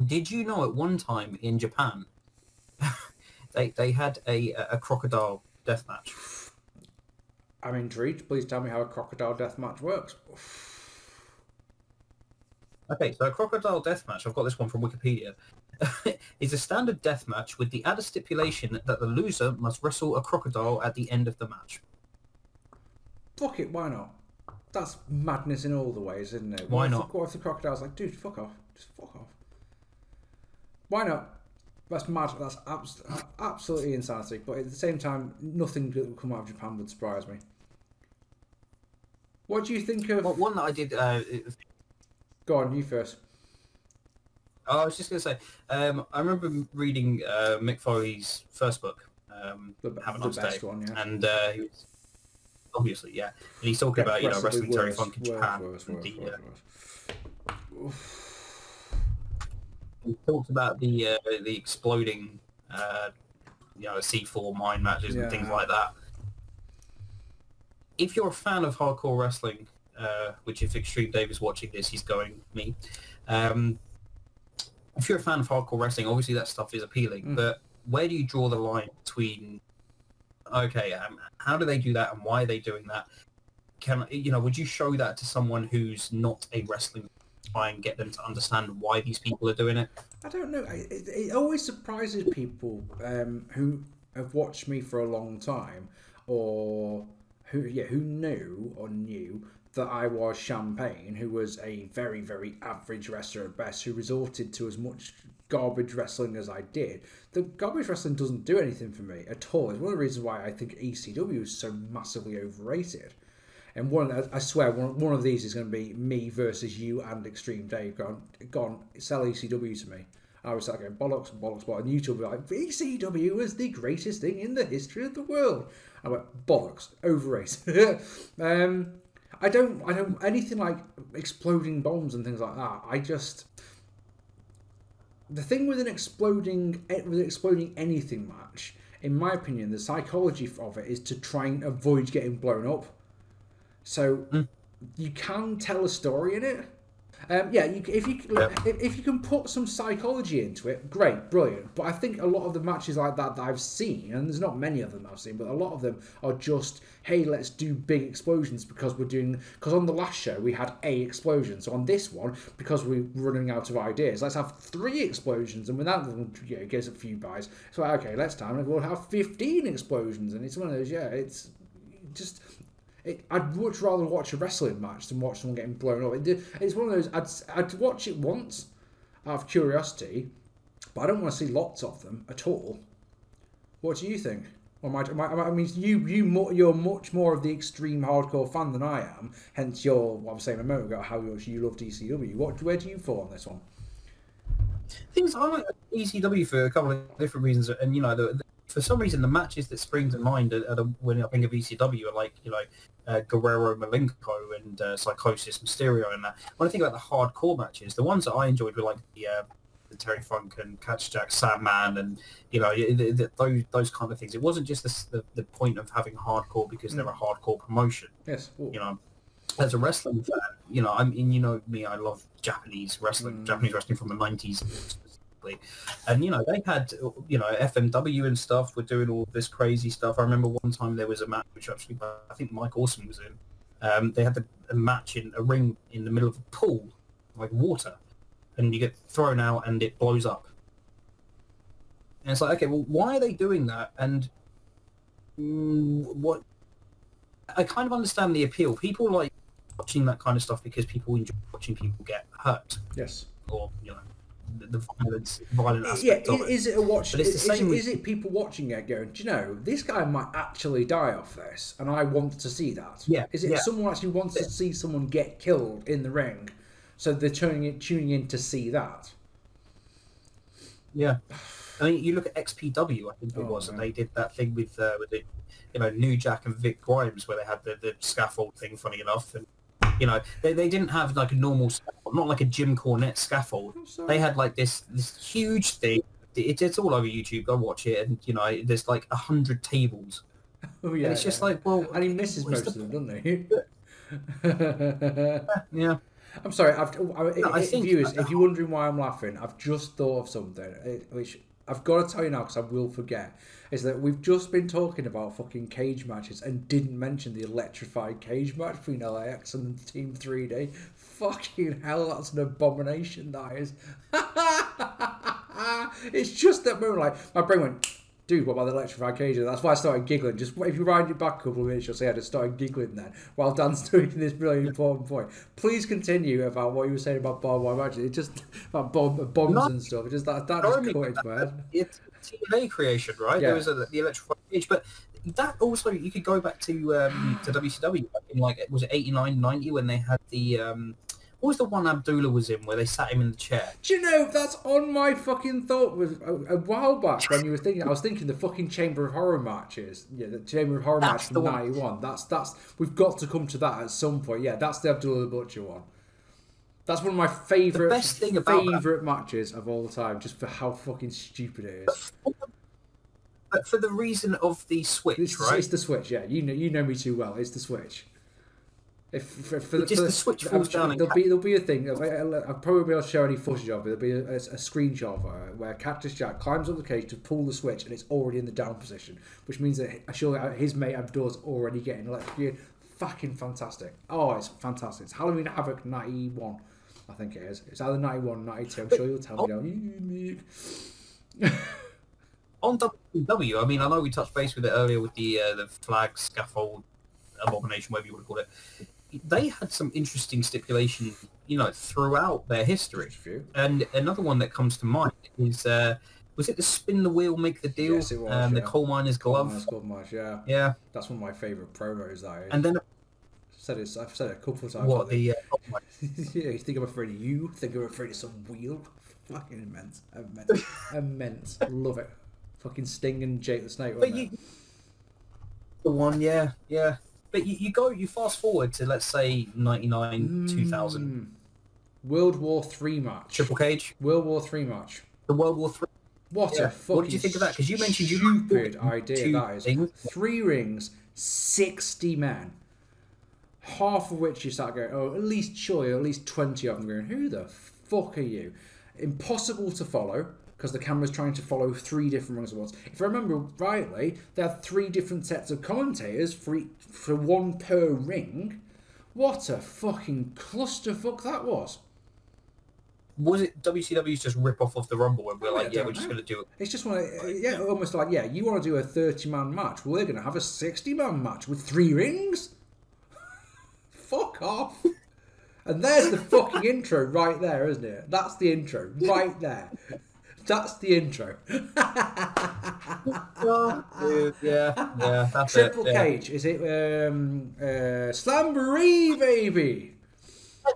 Did you know at one time in Japan they had a crocodile death match? I'm intrigued. Please tell me how a crocodile death match works. Okay, so a crocodile death match, I've got this one from Wikipedia, is a standard death match with the added stipulation that the loser must wrestle a crocodile at the end of the match. Fuck it, why not? That's madness in all the ways, isn't it? Why not? What if the crocodile's like, dude, fuck off. Just fuck off. Why not? That's mad. That's absolutely insanity. But at the same time, nothing that would come out of Japan would surprise me. What do you think of... Well, one that I did... Go on, you first. I was just going to say, I remember reading Mick Foley's first book, the best one, yeah. And he was... Obviously, yeah. And he's talking about, you know, wrestling Terry Funk in Japan. He talks about the exploding, you know, C4 mine matches and things like that. If you're a fan of hardcore wrestling, which if Extreme Dave is watching this, he's going me. If you're a fan of hardcore wrestling, obviously that stuff is appealing. But where do you draw the line between? Okay, how do they do that, and why are they doing that? Can you know? Would you show that to someone who's not a wrestling fan and get them to understand why these people are doing it? I don't know. It always surprises people who have watched me for a long time, or who knew or knew that I was Champagne, who was a very, very average wrestler at best, who resorted to as much garbage wrestling as I did. The garbage wrestling doesn't do anything for me at all. It's one of the reasons why I think ECW is so massively overrated. And I swear, one of these is going to be me versus you and Extreme Dave. Go on, sell ECW to me. I was like, bollocks, bollocks, bollocks. And YouTube were like, ECW is the greatest thing in the history of the world. I went, bollocks, overrated. I don't anything like exploding bombs and things like that. The thing with an exploding anything match, in my opinion, the psychology of it is to try and avoid getting blown up. So you can tell a story in it, Yeah, if you can put some psychology into it, great, brilliant. But I think a lot of the matches like that I've seen, and there's not many of them I've seen, but a lot of them are just, hey, let's do big explosions because we're doing... Because on the last show, we had a explosion. So on this one, because we're running out of ideas, let's have 3 explosions. And without them, you know, it gives a few buys. So, okay, let's time it. We'll have 15 explosions. And it's one of those, yeah, it's just... I'd much rather watch a wrestling match than watch someone getting blown up. It's one of those, I'd watch it once out of curiosity, but I don't want to see lots of them at all. What do you think? Or I mean, you're much more of the extreme hardcore fan than I am, hence your, what I was saying a moment ago, how much you love DCW. Where do you fall on this one? Things I like DCW for a couple of different reasons, and, you know, for some reason, the matches that spring to mind are when I think of ECW are like, you know, Guerrero, Malenko, and Psychosis, Mysterio, and that. When I think about the hardcore matches, the ones that I enjoyed were like the Terry Funk and Cactus Jack, Sam Man, and, you know, those kind of things. It wasn't just the point of having hardcore because they're a hardcore promotion. Yes. Cool. You know, as a wrestling fan, you know, I mean, you know me, I love Japanese wrestling, Japanese wrestling from the 90s. And, you know, they had, you know, FMW and stuff were doing all this crazy stuff. I remember one time there was a match, which actually I think Mike Awesome was in. They had a match in a ring in the middle of a pool, like water, and you get thrown out and it blows up. And it's like, okay, well, why are they doing that? And what... I kind of understand the appeal. People like watching that kind of stuff because people enjoy watching people get hurt. Yes. Or, you know, the violent aspect of it. Is it a watch? But it's the same is it people watching it going, do you know, this guy might actually die off this, and I want to see that. Yeah. Is it someone actually wants to see someone get killed in the ring, so they're tuning in to see that? Yeah. I mean, you look at XPW, I think it was, and they did that thing with the, you know, New Jack and Vic Grimes, where they had the scaffold thing, funny enough, and you know, they didn't have like a normal scaffold, not like a Jim Cornette scaffold. They had like this huge thing. It's all over YouTube. Go watch it, and you know, there's like 100 tables. Oh yeah. And it's just like, well, and he misses most of them, doesn't he? Yeah. I'm sorry. Viewers, if you're wondering why I'm laughing, I've just thought of something which I've got to tell you now because I will forget. Is that we've just been talking about fucking cage matches and didn't mention the electrified cage match between LAX and Team 3D. Fucking hell, that's an abomination, that is. It's just that moment, like, my brain went, dude, what about the electrified cage? That's why I started giggling. Just if you wind it back a couple of minutes, you'll see I just started giggling then while Dan's doing this really important point. Please continue about what you were saying about barbed wire matches. It's just about bombs and stuff. It's just that is caught into my head. It's TNA creation, right? Yeah. There was the electrified cage, but that also you could go back to WCW in like, was it 89, 90 when they had the what was the one Abdullah was in where they sat him in the chair? Do you know, that's on my fucking thought was a while back when you were thinking. I was thinking the fucking Chamber of Horror matches. Yeah, the Chamber of Horror match from 91. That's we've got to come to that at some point. Yeah, that's the Abdullah the Butcher one. That's one of my favourite matches of all time, just for how fucking stupid it is. But for the reason of the switch, right? It's the switch, yeah. You know me too well. It's the switch. If the switch falls down, there'll be a thing. I'll probably show any footage of it. There'll be a screenshot of it where Cactus Jack climbs up the cage to pull the switch, and it's already in the down position, which means that surely his mate Abdur's already getting electrocuted. Fucking fantastic! Oh, it's fantastic. It's Halloween Havoc 91. I think it is. It's either 91 or 92. I'm sure you'll tell me now. On WCW, I mean, I know we touched base with it earlier with the flag, scaffold, abomination, whatever you want to call it. They had some interesting stipulation, you know, throughout their history. And another one that comes to mind is, was it the spin the wheel, make the deal? Yes, it was. The coal miner's glove. Yeah. That's one of my favourite promos, that is. And then... I've said it a couple of times. What, the... yeah, you think I'm afraid of you? Think I'm afraid of some wheel? Fucking immense. Immense. Love it. Fucking Sting and Jake the Snake, wasn't it? The one, yeah. Yeah. But you fast forward to, let's say, 99, 2000. World War III match. Triple Cage. World War III match. The World War III. What a fucking... What did you think of that? Because you mentioned... Stupid idea, that is. 3 rings, 60 men. half of which you start going, oh, at least surely, at least 20 of them going, who the fuck are you? Impossible to follow, because the camera's trying to follow three different ones at once. If I remember rightly, there are three different sets of commentators for one per ring. What a fucking clusterfuck that was. Was it WCW's just rip-off of the Rumble and we're like, yeah, we're just going to do it? It's just one of, yeah, almost like, yeah, you want to do a 30-man match? We're going to have a 60-man match with 3 rings? Fuck off. And there's the fucking intro right there, isn't it? That's the intro right there. That's the intro. yeah, that's Triple it. Yeah. Cage, is it? Slamboree, baby.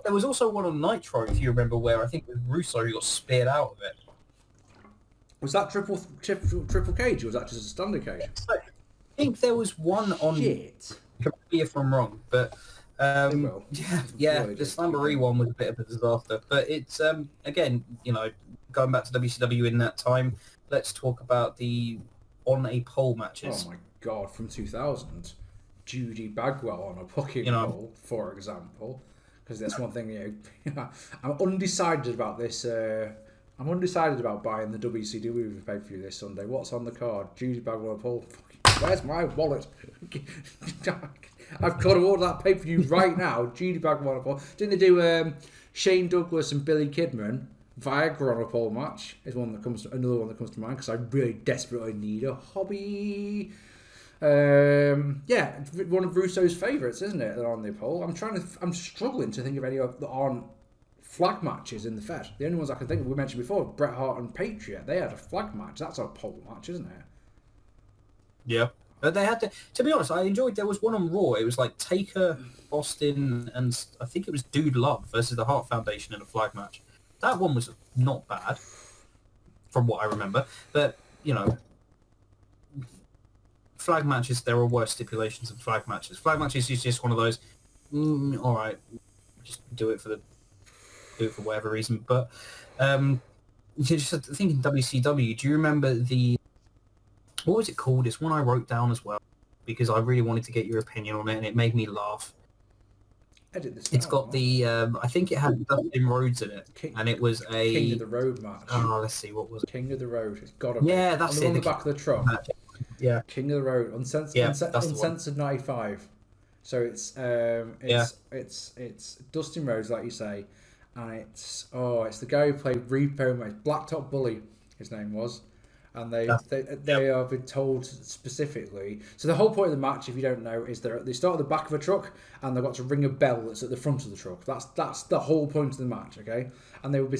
There was also one on Nitro, if you remember, where I think with Russo he got speared out of it. Was that triple cage, or was that just a standard cage? So, I think there was one on. Shit. If I'm wrong, but yeah, the Slamboree one was a bit of a disaster. But it's again, you know, going back to WCW in that time, let's talk about the on a pole matches. Oh my god, from 2000, Judy Bagwell on a fucking pole, for example. Because that's one thing, you know, I'm undecided about this. I'm undecided about buying the WCW pay-per-view this Sunday. What's on the card? Judy Bagwell Paul. Where's my wallet? I've got to order that pay-per-view right now. Judy Bagwell Paul. Didn't they do Shane Douglas and Billy Kidman? Viagra on a pole match is one that comes to, another one that comes to mind, because I really desperately need a hobby. Yeah, one of Russo's favourites, isn't it? They're on the pole. I'm struggling to think of any of that aren't flag matches in the Fed. The only ones I can think of, we mentioned before, Bret Hart and Patriot. They had a flag match. That's a pole match, isn't it? Yeah, but they had to be honest, I enjoyed. There was one on Raw. It was like Taker, Austin, and I think it was Dude Love versus the Hart Foundation in a flag match. That one was not bad, from what I remember. But you know. Flag matches, there are worse stipulations than flag matches. Flag matches is just one of those, all right, just do it for whatever reason. But just thinking WCW, do you remember the, what was it called? It's one I wrote down as well because I really wanted to get your opinion on it and it made me laugh. It's got the, I think it had Dustin Rhodes in it, and it was a King of the Road match. Oh, let's see, what was it? King of the Road. It's got to be. Yeah, that's it. On the back of the truck. Yeah, King of the Road, uncensored 95. So it's Dustin Rhodes, like you say, and it's the guy who played Repo Man, Blacktop Bully, his name was, and they are been told specifically. So the whole point of the match, if you don't know, is they start at the back of a truck and they've got to ring a bell that's at the front of the truck. That's the whole point of the match, okay? And they will be.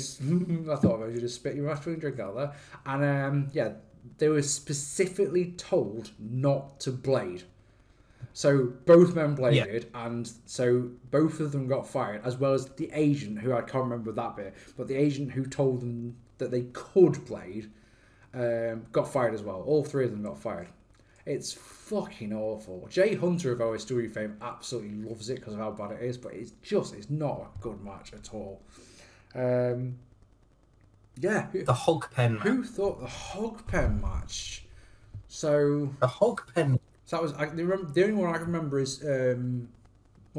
I thought I was just spit your mouth and drink out there, and yeah. They were specifically told not to blade. So both men bladed, and so both of them got fired, as well as the agent, who I can't remember that bit, but the agent who told them that they could blade got fired as well. All three of them got fired. It's fucking awful. Jay Hunter of OSW fame absolutely loves it because of how bad it is, but it's not a good match at all. Yeah, the hogpen match. Who thought the hogpen match? So the hogpen. So that was the only one I can remember is one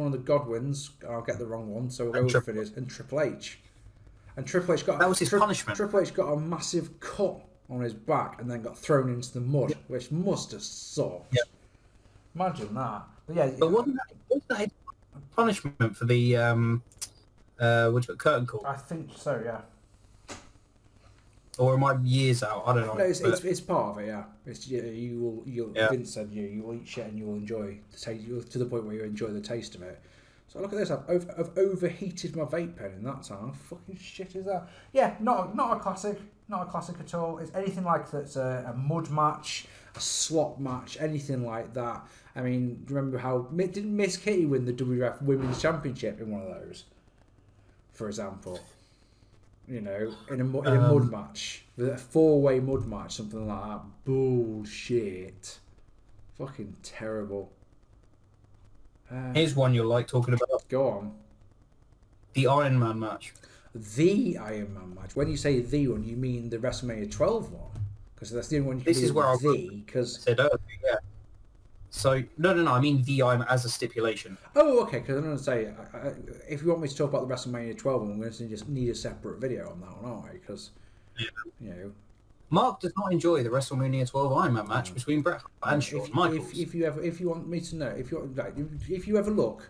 of the Godwins. I'll get the wrong one. So we'll go with it. And Triple H. And Triple H got that was his punishment. Triple H got a massive cut on his back and then got thrown into the mud, which must have sucked. Yeah. Imagine that. But yeah, but wasn't that his punishment for the which curtain call? I think so. Yeah. Or am I years out? I don't know. No, it's part of it. Yeah, it's you'll Vince said you'll eat shit and you'll enjoy the taste. You'll to the point where you enjoy the taste of it. So look at this. I've overheated my vape pen in that time. How fucking shit is that? Yeah, not a classic. Not a classic at all. It's anything like that's a mud match, a swap match, anything like that. I mean, remember how didn't Miss Kitty win the WWF Women's Championship in one of those? For example. You know, in a mud match, a 4-way mud match, something like that. Bullshit, fucking terrible. Here's one you'll like talking about. Go on. The Iron Man match. The Iron Man match. When you say the one, you mean the WrestleMania 12 one, because that's the only one. This is where I said earlier. So no. I mean VI as a stipulation. Oh, okay. Because I'm going to say, if you want me to talk about the WrestleMania 12, I'm going to just need a separate video on that one, aren't I? Because you know, Mark does not enjoy the WrestleMania 12 Iron Man match between Bret Hart and Shawn Michaels. If you want me to know, if you ever look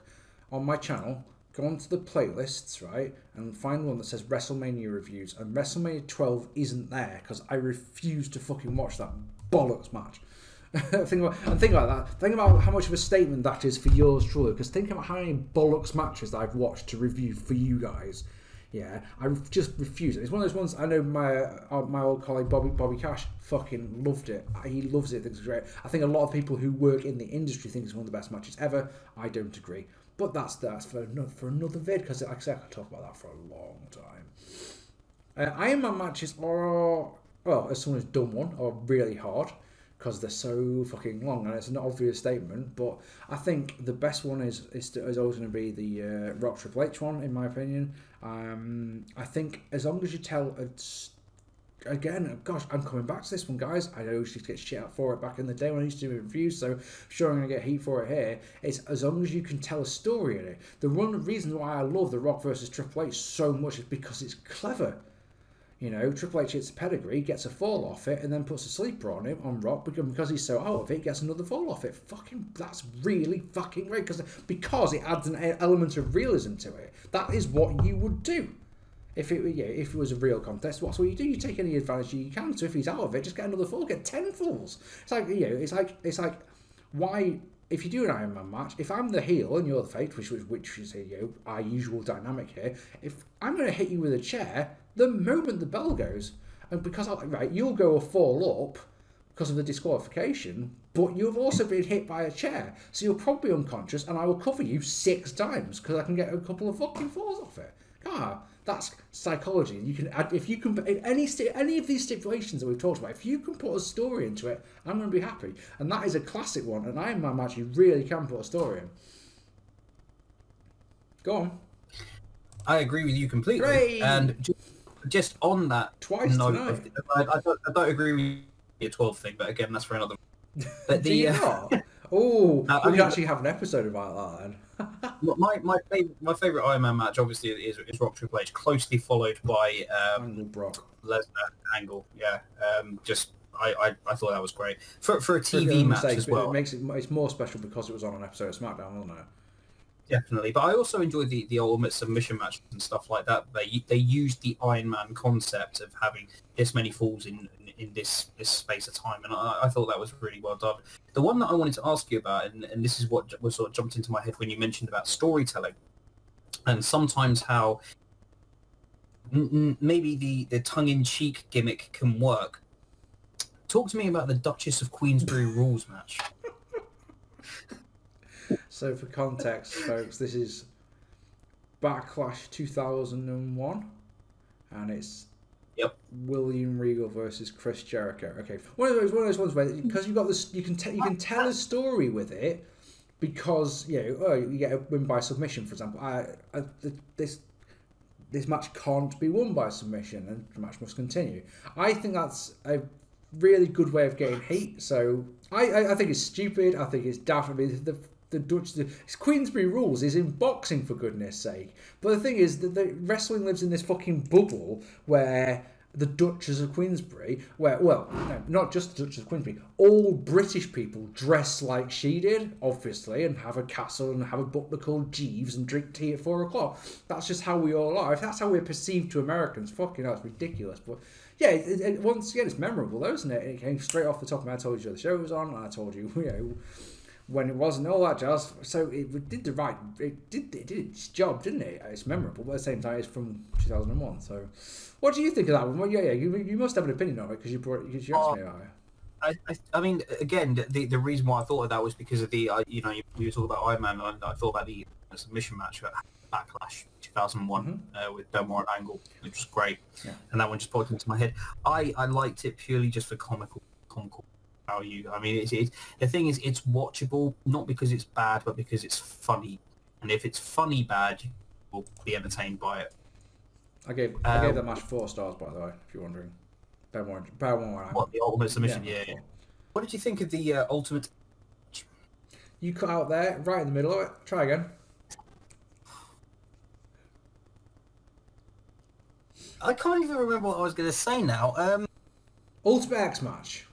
on my channel, go onto the playlists, right, and find one that says WrestleMania reviews, and WrestleMania 12 isn't there because I refuse to fucking watch that bollocks match. Think about how much of a statement that is for yours truly, because think about how many bollocks matches that I've watched to review for you guys. Yeah, I just refuse it. It's one of those ones. I know my old colleague Bobby Cash fucking loved it. He loves it, thinks it's great. I think a lot of people who work in the industry think it's one of the best matches ever. I don't agree, but that's for another vid, because like I said, I could talk about that for a long time. Iron Man matches are, well, as someone who's done one, are really hard, because they're so fucking long, and it's an obvious statement, but I think the best one is always going to be the Rock Triple H one, in my opinion. I think as long as you tell, again, gosh, I'm coming back to this one, guys. I used to get shit out for it back in the day when I used to do reviews, so sure I'm going to get heat for it here. It's as long as you can tell a story in it. The one reason why I love the Rock versus Triple H so much is because it's clever. You know, Triple H hits a pedigree, gets a fall off it, and then puts a sleeper on him, on Rock, because he's so out of it, gets another fall off it. Fucking, that's really fucking great, because it adds an element of realism to it. That is what you would do. If it was a real contest, what's what you do? You take any advantage you can. So if he's out of it, just get another fall, get 10 falls. It's like, you know, it's like, why, if you do an Iron Man match, if I'm the heel and you're the face, which is, you know, our usual dynamic here, if I'm going to hit you with a chair, the moment the bell goes, and because you'll go a fall up because of the disqualification, but you've also been hit by a chair, so you're probably unconscious, and I will cover you 6 times because I can get a couple of fucking falls off it. Ah, that's psychology. You can add, if you can, in any of these stipulations that we've talked about, if you can put a story into it, I'm going to be happy, and that is a classic one. And Iron Man match, you really can put a story in. Go on. I agree with you completely. Great. And just on that twice note, I don't agree with your 12 thing, but again, that's for another. But the oh, I mean, actually have an episode about that then. my favorite Iron Man match obviously is Rock Triple H, closely followed by Brock Lesnar Angle. Yeah, I thought that was great for a TV match as well. It makes it's more special because it was on an episode of SmackDown, wasn't it? Definitely, but I also enjoy the ultimate submission matches and stuff like that. They use the Iron Man concept of having this many falls in this space of time, and I thought that was really well done. The one that I wanted to ask you about, and this is what was sort of jumped into my head when you mentioned about storytelling, and sometimes how maybe the tongue-in-cheek gimmick can work. Talk to me about the Duchess of Queensbury Rules match. So for context, folks, this is Backlash 2001, and it's William Regal versus Chris Jericho. Okay, one of those ones where, because you've got this, you can tell a story with it, because you get a win by submission, for example. This match can't be won by submission, and the match must continue. I think that's a really good way of getting heat. So I think it's stupid. I think it's daft. I mean, the Queensbury Rules is in boxing, for goodness sake. But the thing is that the wrestling lives in this fucking bubble where the Duchess of Queensbury, well, not just the Duchess of Queensbury, all British people dress like she did, obviously, and have a castle and have a butler called Jeeves and drink tea at 4 o'clock. That's just how we all are. If that's how we're perceived to Americans, fucking hell, it's ridiculous. But yeah, once again, it's memorable, though, isn't it? And it came straight off the top of my head. I told you the show was on, and I told you, when it wasn't, all that jazz. So it did the right, it did its job, didn't it? It's memorable, but at the same time, it's from 2001. So, what do you think of that one? Well, you must have an opinion on it because you asked me about it. I mean, again, the reason why I thought of that was because of the you talk about Iron Man, and I thought about the submission match at Backlash 2001 with Delmore and Angle, which was great, and that one just popped into my head. I liked it purely just for comical. I mean, the thing is, it's watchable not because it's bad, but because it's funny. And if it's funny bad, you will be entertained by it. I gave that match 4 stars, by the way, if you're wondering. What, the ultimate submission? Yeah. What did you think of the ultimate? You cut out there, right in the middle of it. Try again. I can't even remember what I was going to say now. Ultimate X match.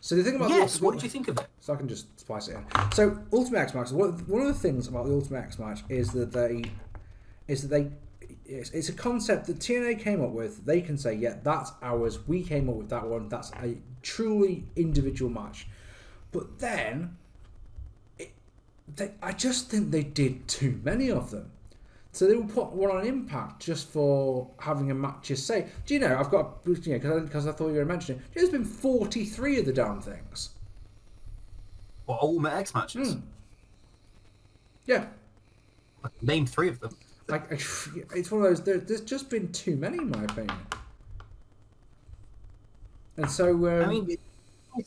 So the thing about what did you think of it? So I can just spice it in. So Ultimate X match. One of the things about the Ultimate X match is that it's a concept that TNA came up with. They can say, yeah, that's ours. We came up with that one. That's a truly individual match. But then, I just think they did too many of them. So they will put one on Impact just for having a match. Just say, do you know, I've got, you know, because I thought you were mentioning, there's been 43 of the damn things. What, Ultimate X matches? Mm. Yeah. Name 3 of them. Like, it's one of those, there's just been too many, in my opinion. And so, I mean,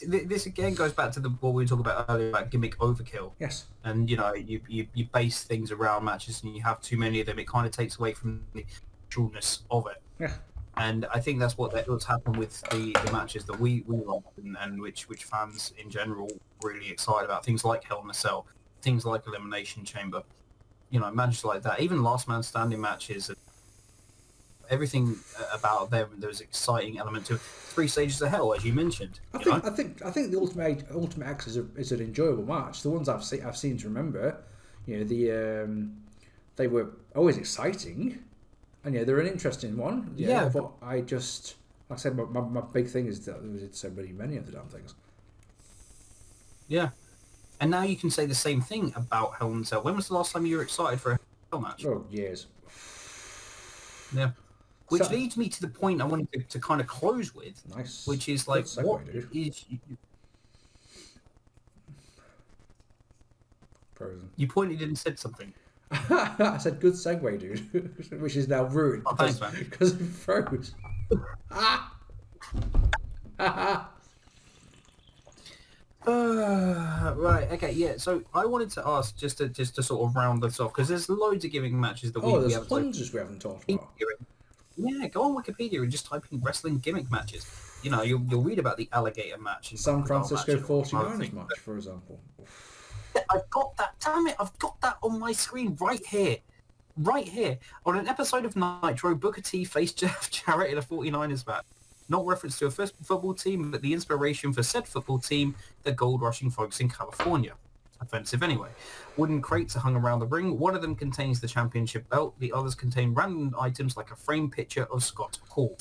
this again goes back to what we were talking about earlier about gimmick overkill. Yes. And, you know, you base things around matches and you have too many of them. It kind of takes away from the trueness of it. Yeah. And I think that's what's happened with the matches that we love and which fans in general really excited about. Things like Hell in a Cell, things like Elimination Chamber, you know, matches like that. Even Last Man Standing matches, everything about them, there's an exciting element to it. 3 Stages of Hell, as you mentioned. I think the Ultimate X is an enjoyable match. The ones I've seen to remember, you know, they were always exciting, and yeah, they're an interesting one. Yeah. But I just, like I said, my big thing is that there was so many of the damn things. Yeah, and now you can say the same thing about Hell in a Cell. When was the last time you were excited for a Hell match? Oh, years. Yeah. Which leads me to the point I wanted to kind of close with, which is like, what is... You pointed and said something. I said, good segue, dude, which is now ruined because it froze. Right, okay, yeah, so I wanted to ask, just to sort of round this off, because there's loads of gimmick matches that there's tons we haven't talked about. Yeah, go on Wikipedia and just type in wrestling gimmick matches. You know, you'll read about the alligator match. And San Francisco 49ers match, for example. I've got that, damn it, I've got that on my screen right here. Right here. On an episode of Nitro, Booker T faced Jeff Jarrett in a 49ers match. Not reference to a first football team, but the inspiration for said football team, the gold rushing folks in California. Offensive anyway. Wooden crates are hung around the ring. One of them contains the championship belt. The others contain random items like a framed picture of Scott Hall.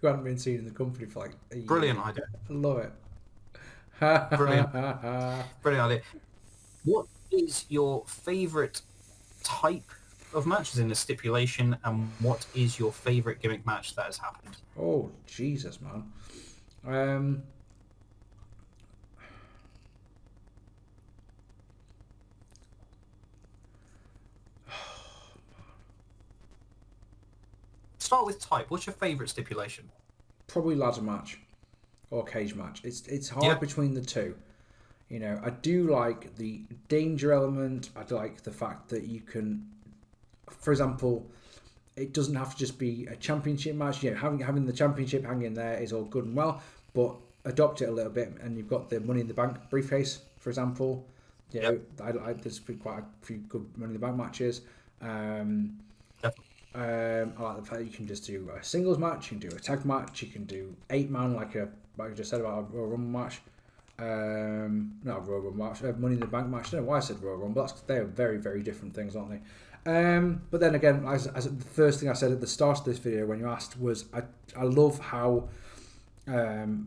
Who hadn't been seen in the company for like a year. Brilliant idea. I love it. Brilliant. Brilliant idea. What is your favourite type of matches in the stipulation, and what is your favourite gimmick match that has happened? Oh, Jesus, man. Start with type. What's your favourite stipulation? Probably ladder match or cage match. It's hard between the two. You know, I do like the danger element. I like the fact that you can, for example, it doesn't have to just be a championship match. You know, having the championship hanging there is all good and well, but adopt it a little bit, and you've got the Money in the Bank briefcase, for example. You know, there's been quite a few good Money in the Bank matches. I like the fact that you can just do a singles match, you can do a tag match, you can do 8-man, like I just said about a Royal Rumble match. Not a Royal Rumble match, Money in the Bank match. I don't know why I said Royal Rumble, but they are very, very different things, aren't they? But then again, as the first thing I said at the start of this video when you asked was, I love how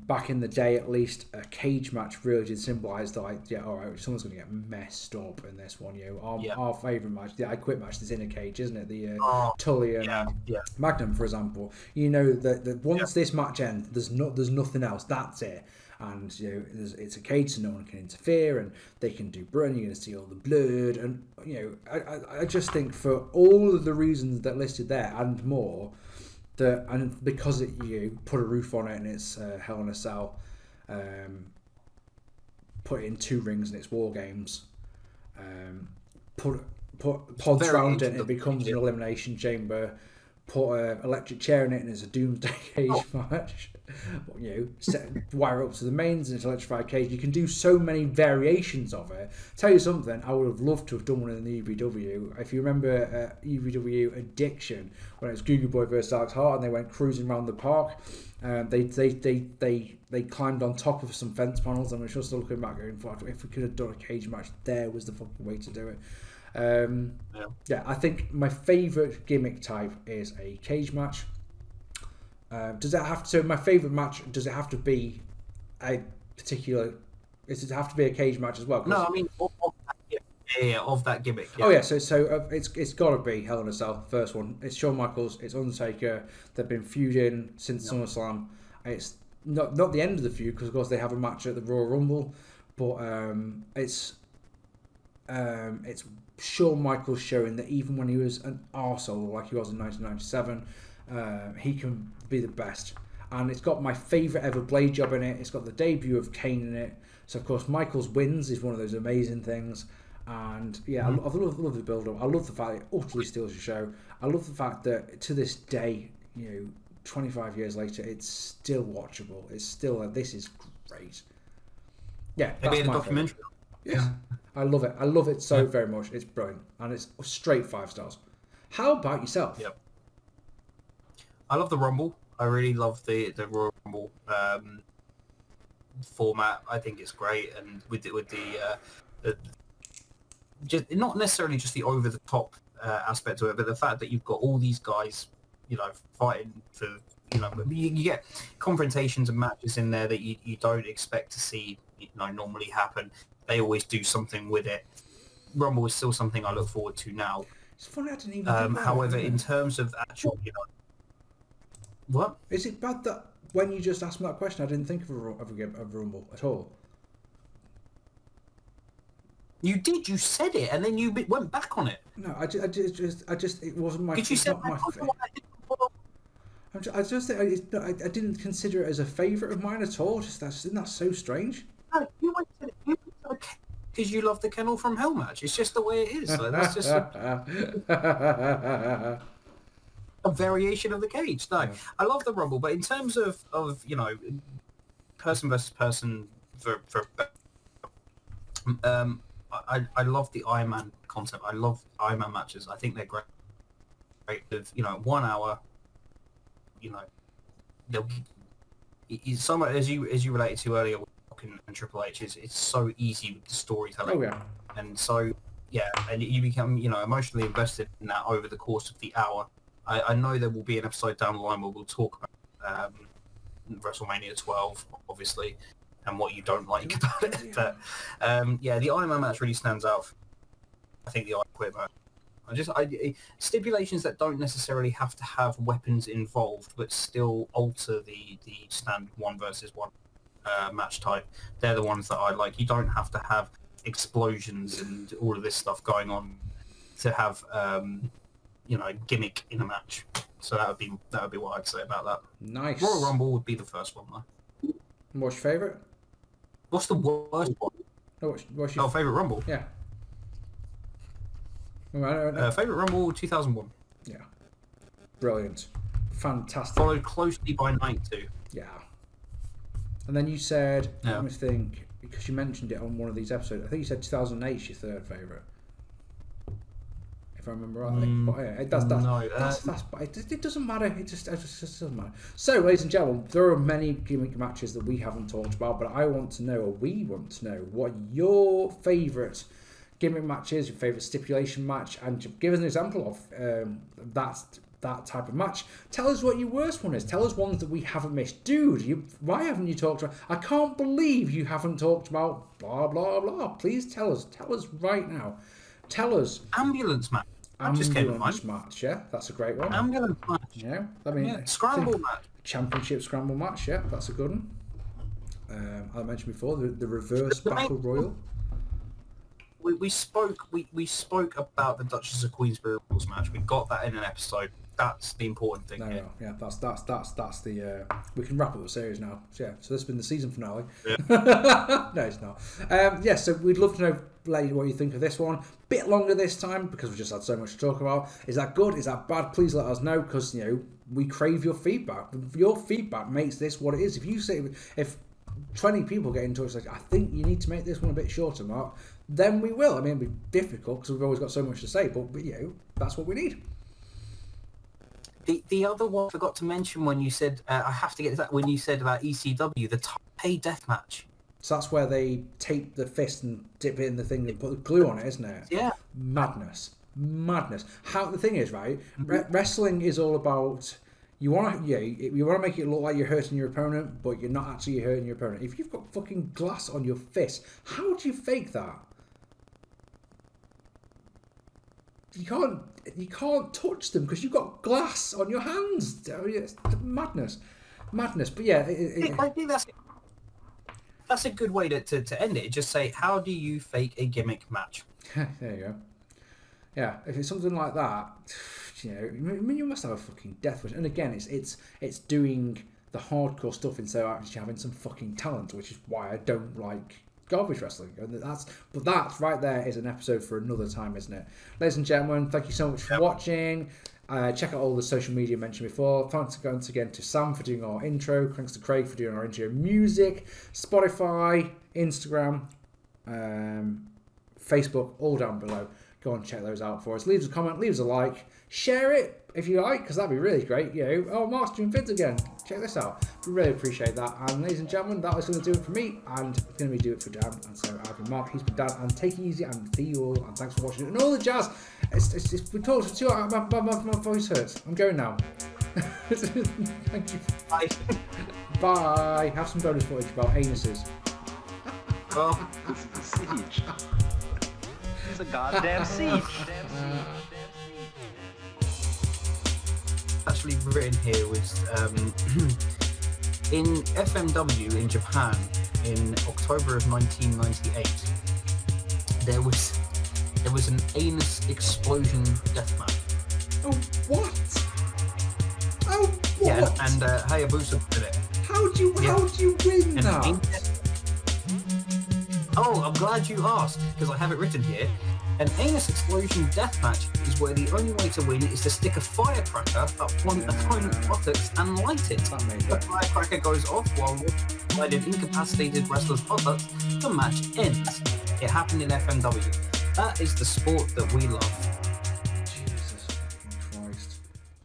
back in the day, at least, a cage match really did symbolise that, like, yeah, all right, someone's going to get messed up in this one. You know, our favourite match, the I Quit match, that's in a cage, isn't it? The Tully and Magnum, for example. You know that once this match ends, there's nothing else. That's it. And you know, it's a cage, so no one can interfere, and they can do burn. You're going to see all the blood, and you know, I just think for all of the reasons that listed there and more. And because you put a roof on it and it's Hell in a Cell, put in 2 rings and it's War Games, put pods around it and it becomes an Elimination Chamber, put an electric chair in it and it's a doomsday cage match. But, you know, wire up to the mains and it's electrified cage. You can do so many variations of it. Tell you something, I would have loved to have done one in the EBW. If you remember EBW Addiction, when it was Goo Goo Boy versus Alex Hart and they went cruising around the park, they climbed on top of some fence panels, and we're just looking back going, if we could have done a cage match, there was the fucking way to do it. Yeah, I think my favourite gimmick type is a cage match. Does it have to? So my favourite match, does it have to be a particular? Does it have to be a cage match as well? No, I mean of that gimmick. Yeah. Oh yeah, so it's got to be Hell in a Cell, first one. It's Shawn Michaels, it's Undertaker. They've been feuding since SummerSlam. It's not the end of the feud because of course they have a match at the Royal Rumble, but it's Shawn Michaels showing that even when he was an arsehole like he was in 1997, he can be the best. And it's got my favourite ever blade job in it. It's got the debut of Kane in it. So of course Michaels wins is one of those amazing things. And yeah, I love the build up. I love the fact it utterly steals your show. I love the fact that to this day, you know, 25 years later, it's still watchable. It's still this is great. Yeah, they made a documentary. Yeah. I love it. I love it so very much. It's brilliant. And it's straight 5 stars. How about yourself? Yep. I love the Rumble. I really love the Royal Rumble format. I think it's great. And with the just not necessarily just the over-the-top aspect of it, but the fact that you've got all these guys, you know, fighting for, you know, you get confrontations and matches in there that you don't expect to see, you know, normally happen. They always do something with it. Rumble is still something I look forward to now. It's funny I didn't even do that, however, in terms of actual, you know, what is it bad that when you just asked me that question, I didn't think of a Rumble at all? You did. You said it, and then you went back on it. No, I just it wasn't my. Did you say my? I didn't consider it as a favourite of mine at all. Just isn't that so strange? No, you went to it. Because you love the Kennel from Hell match. It's just the way it is. Like, that's just a variation of the cage. No, yeah. I love the Rumble, but in terms of you know, person versus person for I love the Iron Man concept. I love Iron Man matches. I think they're great. With, you know, 1 hour, you know, they'll be somewhat as you related to earlier. And Triple H it's so easy with the storytelling, and so and you become, you know, emotionally invested in that over the course of the hour. I know there will be an episode down the line where we'll talk about WrestleMania 12, obviously, and what you don't like about it. But the Iron Man match really stands out. I think the Iron Quit match. Stipulations that don't necessarily have to have weapons involved, but still alter the standard 1v1. Match type. They're the ones that I like. You don't have to have explosions and all of this stuff going on to have you know, a gimmick in a match. So that would be what I'd say about that. Nice. Royal Rumble would be the first one though. What's your favourite? What's the worst one? No, what's your favourite Rumble? Yeah. Favourite Rumble 2001. Yeah. Brilliant. Fantastic. Followed closely by Night 2. Yeah. And then you said, I almost think, because you mentioned it on one of these episodes, I think you said 2008's your third favourite. If I remember rightly. But yeah, it doesn't matter. It just doesn't matter. So, ladies and gentlemen, there are many gimmick matches that we haven't talked about, but I want to know, or we want to know, what your favourite gimmick match is, your favourite stipulation match, and give us an example of that type of match. Tell us what your worst one is. Tell us ones that we haven't missed. Dude, why haven't you talked about... I can't believe you haven't talked about blah, blah, blah. Please tell us. Tell us right now. Tell us. Ambulance match. Ambulance match, yeah. That's a great one. Ambulance match. Yeah. I mean, scramble match. Championship scramble match, yeah. That's a good one. I mentioned before, the reverse battle royal. We spoke about the Duchess of Queensberry Rules match. We got that in an episode. that's the important thing. No, yeah, that's the. We can wrap up the series now. So, yeah, so this has been the season finale. Yeah. No, it's not. Yeah, so we'd love to know, Blade, what you think of this one. Bit longer this time because we just had so much to talk about. Is that good? Is that bad? Please let us know, because you know we crave your feedback. Your feedback makes this what it is. If you say, if 20 people get in touch like, I think you need to make this one a bit shorter, Mark, then we will. I mean, it'd be difficult because we've always got so much to say, but you know, that's what we need. The other one I forgot to mention when you said, I have to get that, when you said about ECW, the Taipei death match. So that's where they tape the fist and dip it in the thing and put the glue on it, isn't it? Yeah. Madness. Madness. How, the thing is, right, wrestling is all about... You want to make it look like you're hurting your opponent, but you're not actually hurting your opponent. If you've got fucking glass on your fist, how do you fake that? You can't touch them because you've got glass on your hands. I mean, it's madness, madness. But yeah, I think that's a good way to end it. Just say, how do you fake a gimmick match? There you go. Yeah, if it's something like that, you know, I mean, you must have a fucking death wish. And again, it's doing the hardcore stuff instead of actually having some fucking talent, which is why I don't like garbage wrestling. And that right there is an episode for another time, isn't it? Ladies and gentlemen, thank you so much for watching. Check out all the social media mentioned before. Thanks once again to Sam for doing our intro. Thanks to Craig for doing our intro music. Spotify, Instagram, Facebook, all down below. Go and check those out for us. Leave us a comment, leave us a like, share it if you like, because that'd be really great. You know, oh, Mark's doing vids again. Check this out. We really appreciate that. And ladies and gentlemen, that was going to do it for me, and it's going to do it for Dan. And so I've been Mark, he's been Dan, and take it easy, and see you all, and thanks for watching, and all the jazz. We talked for 2 hours. My voice hurts. I'm going now. Thank you. Bye. Bye. Have some bonus footage about anuses. Oh, this is the siege. It's a goddamn siege. Actually written here was in FMW in Japan in October of 1998. There was an anus explosion deathmatch. Oh what? Oh what? Yeah, and Hayabusa did it. How do you win that? Oh, I'm glad you asked, because I have it written here. An anus explosion deathmatch is where the only way to win is to stick a firecracker up one opponent's buttocks and light it. The firecracker goes off while an incapacitated wrestler's buttocks. The match ends. It happened in FMW. That is the sport that we love.